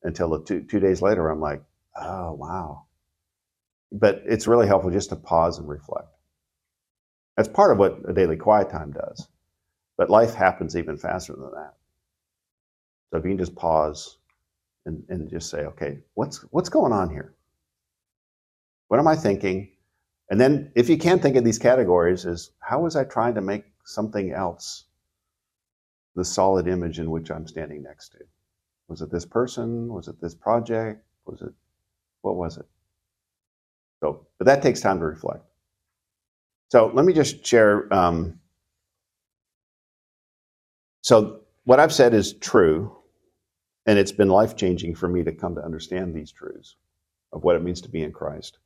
until the two, two days later I'm like, oh, wow. But it's really helpful just to pause and reflect. That's part of what a daily quiet time does. But life happens even faster than that. So if you can just pause and, and just say, okay, what's, what's going on here? What am I thinking? And then if you can think of these categories as, how was I trying to make something else the solid image in which I'm standing next to? Was it this person? Was it this project? Was it, what was it? So, but that takes time to reflect. So let me just share. Um, so what I've said is true, and it's been life-changing for me to come to understand these truths of what it means to be in Christ.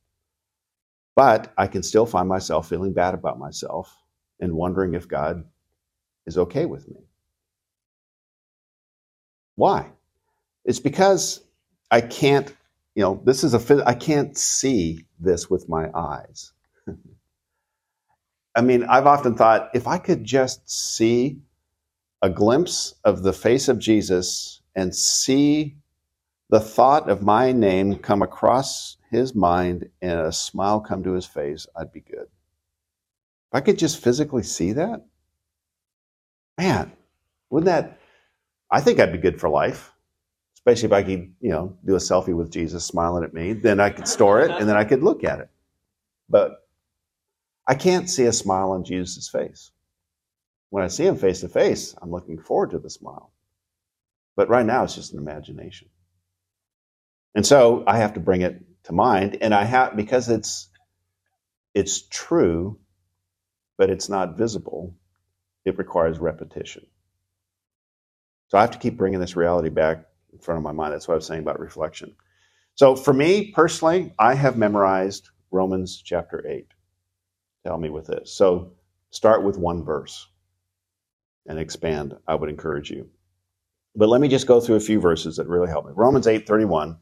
But I can still find myself feeling bad about myself and wondering if God is okay with me. Why? It's because I can't, you know, this is a, I can't see this with my eyes. I mean, I've often thought, if I could just see a glimpse of the face of Jesus and see the thought of my name come across his mind and a smile come to his face, I'd be good. If I could just physically see that, man, wouldn't that, I think I'd be good for life, especially if I could, you know, do a selfie with Jesus smiling at me, then I could store it and then I could look at it. But I can't see a smile on Jesus' face. When I see him face to face, I'm looking forward to the smile. But right now it's just an imagination. And so I have to bring it to mind, and I have, because it's it's true, but it's not visible. It requires repetition. So I have to keep bringing this reality back in front of my mind. That's what I was saying about reflection. So for me personally, I have memorized Romans chapter eight. Tell me with this. So start with one verse and expand. I would encourage you. But let me just go through a few verses that really help me. Romans eight thirty-one.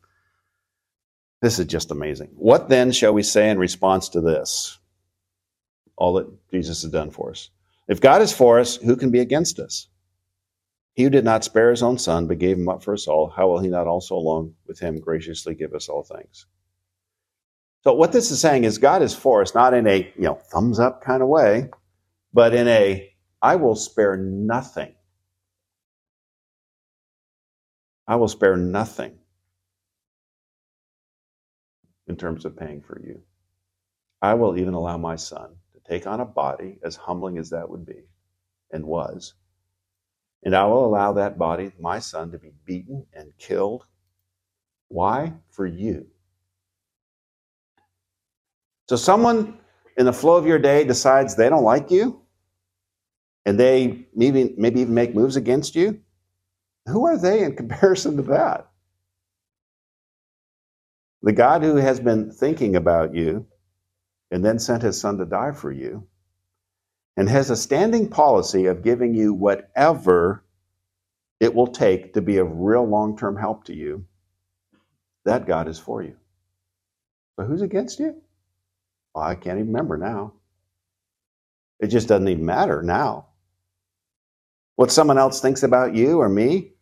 This is just amazing. What then shall we say in response to this? All that Jesus has done for us. If God is for us, who can be against us? He who did not spare his own son, but gave him up for us all, how will he not also along with him graciously give us all things? So what this is saying is God is for us, not in a, you know, thumbs up kind of way, but in a, I will spare nothing. I will spare nothing in terms of paying for you. I will even allow my son to take on a body, as humbling as that would be and was, and I will allow that body, my son, to be beaten and killed. Why? For you. So someone in the flow of your day decides they don't like you, and they maybe, maybe even make moves against you. Who are they in comparison to that? The God who has been thinking about you and then sent his son to die for you, and has a standing policy of giving you whatever it will take to be of real long-term help to you, that God is for you. But who's against you? Well, I can't even remember now. It just doesn't even matter now. What someone else thinks about you or me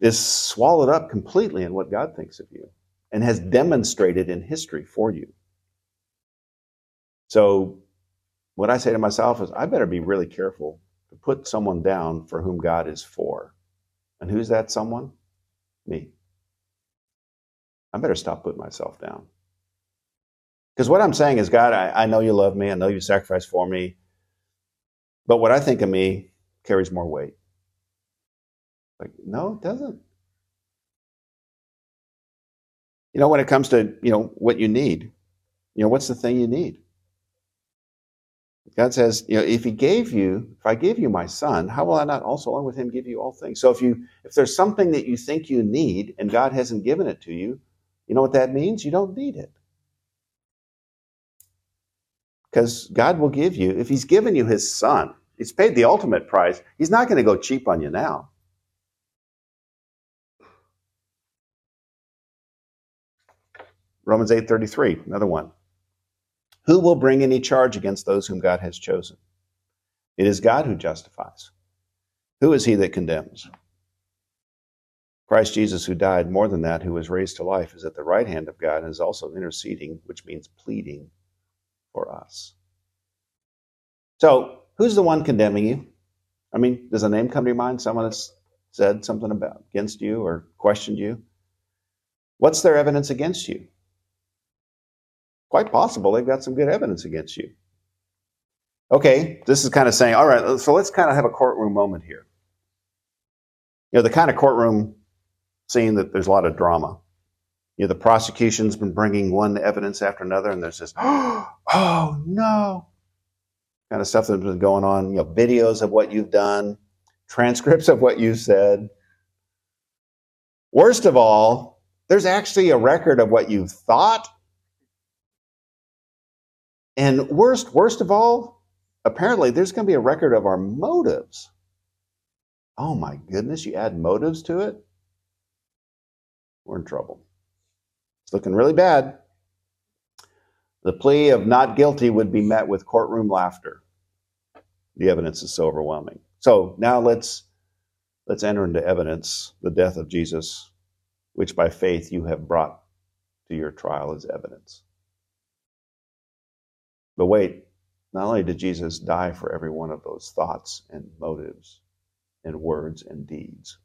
is swallowed up completely in what God thinks of you and has demonstrated in history for you. So what I say to myself is, I better be really careful to put someone down for whom God is for. And who's that someone? Me. I better stop putting myself down. Because what I'm saying is, God, I, I know you love me. I know you sacrificed for me. But what I think of me carries more weight. Like, no, it doesn't. You know, when it comes to, you know, what you need, you know, what's the thing you need? God says, you know, if he gave you, if I gave you my son, how will I not also along with him give you all things? So if you, if there's something that you think you need and God hasn't given it to you, you know what that means? You don't need it. Because God will give you, if he's given you his son, he's paid the ultimate price. He's not going to go cheap on you now. Romans eight thirty-three, another one. Who will bring any charge against those whom God has chosen? It is God who justifies. Who is he that condemns? Christ Jesus, who died, more than that, who was raised to life, is at the right hand of God and is also interceding, which means pleading for us. So who's the one condemning you? I mean, does a name come to your mind? Someone that's said something about against you or questioned you? What's their evidence against you? Quite possible they've got some good evidence against you. Okay, this is kind of saying, all right, so let's kind of have a courtroom moment here. You know, the kind of courtroom scene that there's a lot of drama. You know, the prosecution's been bringing one evidence after another, and there's this, oh, no, kind of stuff that's been going on. You know, videos of what you've done, transcripts of what you've said. Worst of all, there's actually a record of what you've thought. And worst, worst of all, apparently there's going to be a record of our motives. Oh my goodness, you add motives to it? We're in trouble. It's looking really bad. The plea of not guilty would be met with courtroom laughter. The evidence is so overwhelming. So now let's, let's enter into evidence, the death of Jesus, which by faith you have brought to your trial as evidence. But wait, not only did Jesus die for every one of those thoughts and motives and words and deeds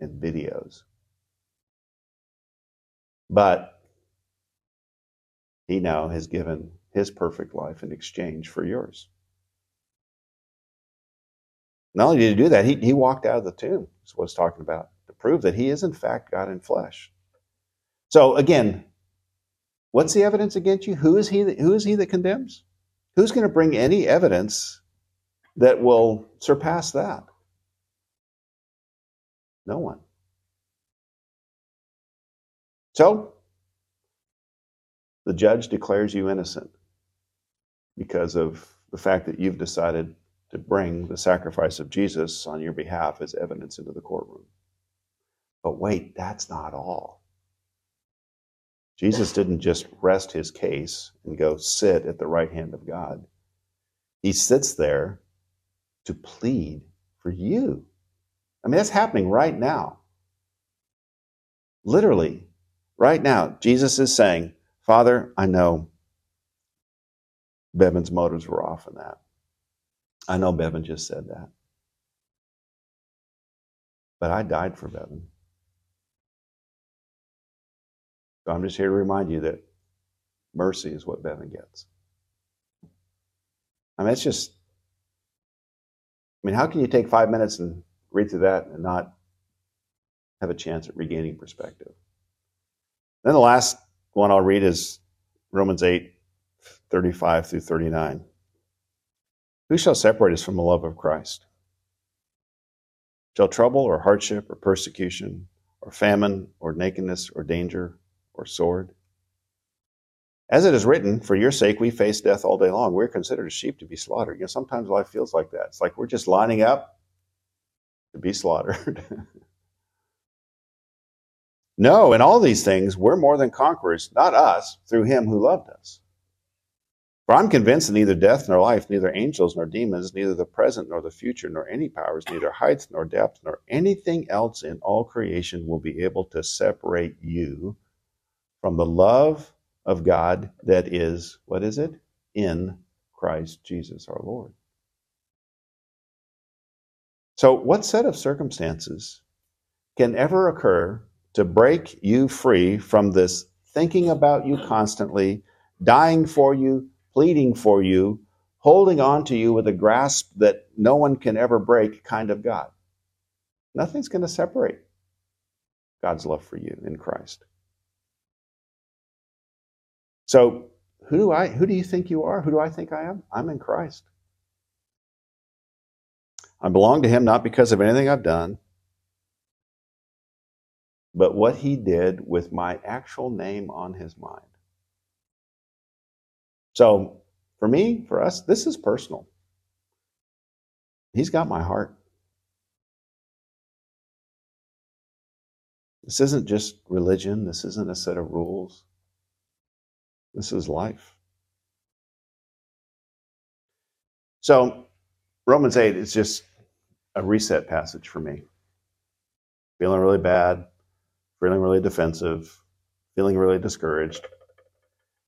and videos, but he now has given his perfect life in exchange for yours. Not only did he do that, he, he walked out of the tomb, is what it's talking about, to prove that he is in fact God in flesh. So again, what's the evidence against you? Who is he that, who is he that condemns? Who's going to bring any evidence that will surpass that? No one. So, the judge declares you innocent because of the fact that you've decided to bring the sacrifice of Jesus on your behalf as evidence into the courtroom. But wait, that's not all. Jesus didn't just rest his case and go sit at the right hand of God. He sits there to plead for you. I mean, that's happening right now. Literally, right now, Jesus is saying, Father, I know Bevan's motives were off in that. I know Bevan just said that. But I died for Bevan. So I'm just here to remind you that mercy is what Bevan gets. I mean, it's just, I mean, how can you take five minutes and read through that and not have a chance at regaining perspective? Then the last one I'll read is Romans eight, thirty-five through thirty-nine. Who shall separate us from the love of Christ? Shall trouble or hardship or persecution or famine or nakedness or danger or sword? As it is written, for your sake we face death all day long. We're considered as sheep to be slaughtered. You know, sometimes life feels like that. It's like we're just lining up to be slaughtered. No, in all these things, we're more than conquerors, not us, through him who loved us. For I'm convinced that neither death nor life, neither angels nor demons, neither the present nor the future, nor any powers, neither height nor depth, nor anything else in all creation will be able to separate you from the love of God that is, what is it? In Christ Jesus our Lord. So what set of circumstances can ever occur to break you free from this thinking about you constantly, dying for you, pleading for you, holding on to you with a grasp that no one can ever break kind of God? Nothing's going to separate God's love for you in Christ. So who do I, who do you think you are? Who do I think I am? I'm in Christ. I belong to him not because of anything I've done, but what he did with my actual name on his mind. So for me, for us, this is personal. He's got my heart. This isn't just religion. This isn't a set of rules. This is life. So Romans eight is just a reset passage for me. Feeling really bad, feeling really defensive, feeling really discouraged.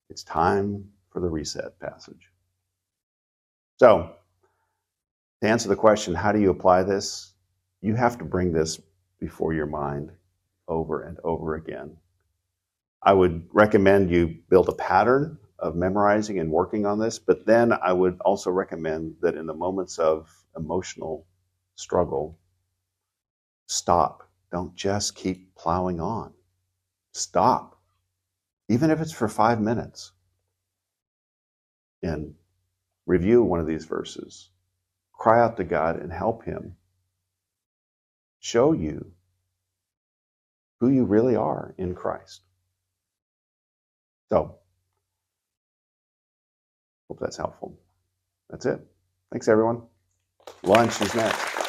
It's time for the reset passage. So, to answer the question, how do you apply this? You have to bring this before your mind over and over again. I would recommend you build a pattern of memorizing and working on this, but then I would also recommend that in the moments of emotional struggle, stop. Don't just keep plowing on. Stop, even if it's for five minutes. And review one of these verses. Cry out to God and help him show you who you really are in Christ. So, hope that's helpful. That's it. Thanks, everyone. Lunch is next.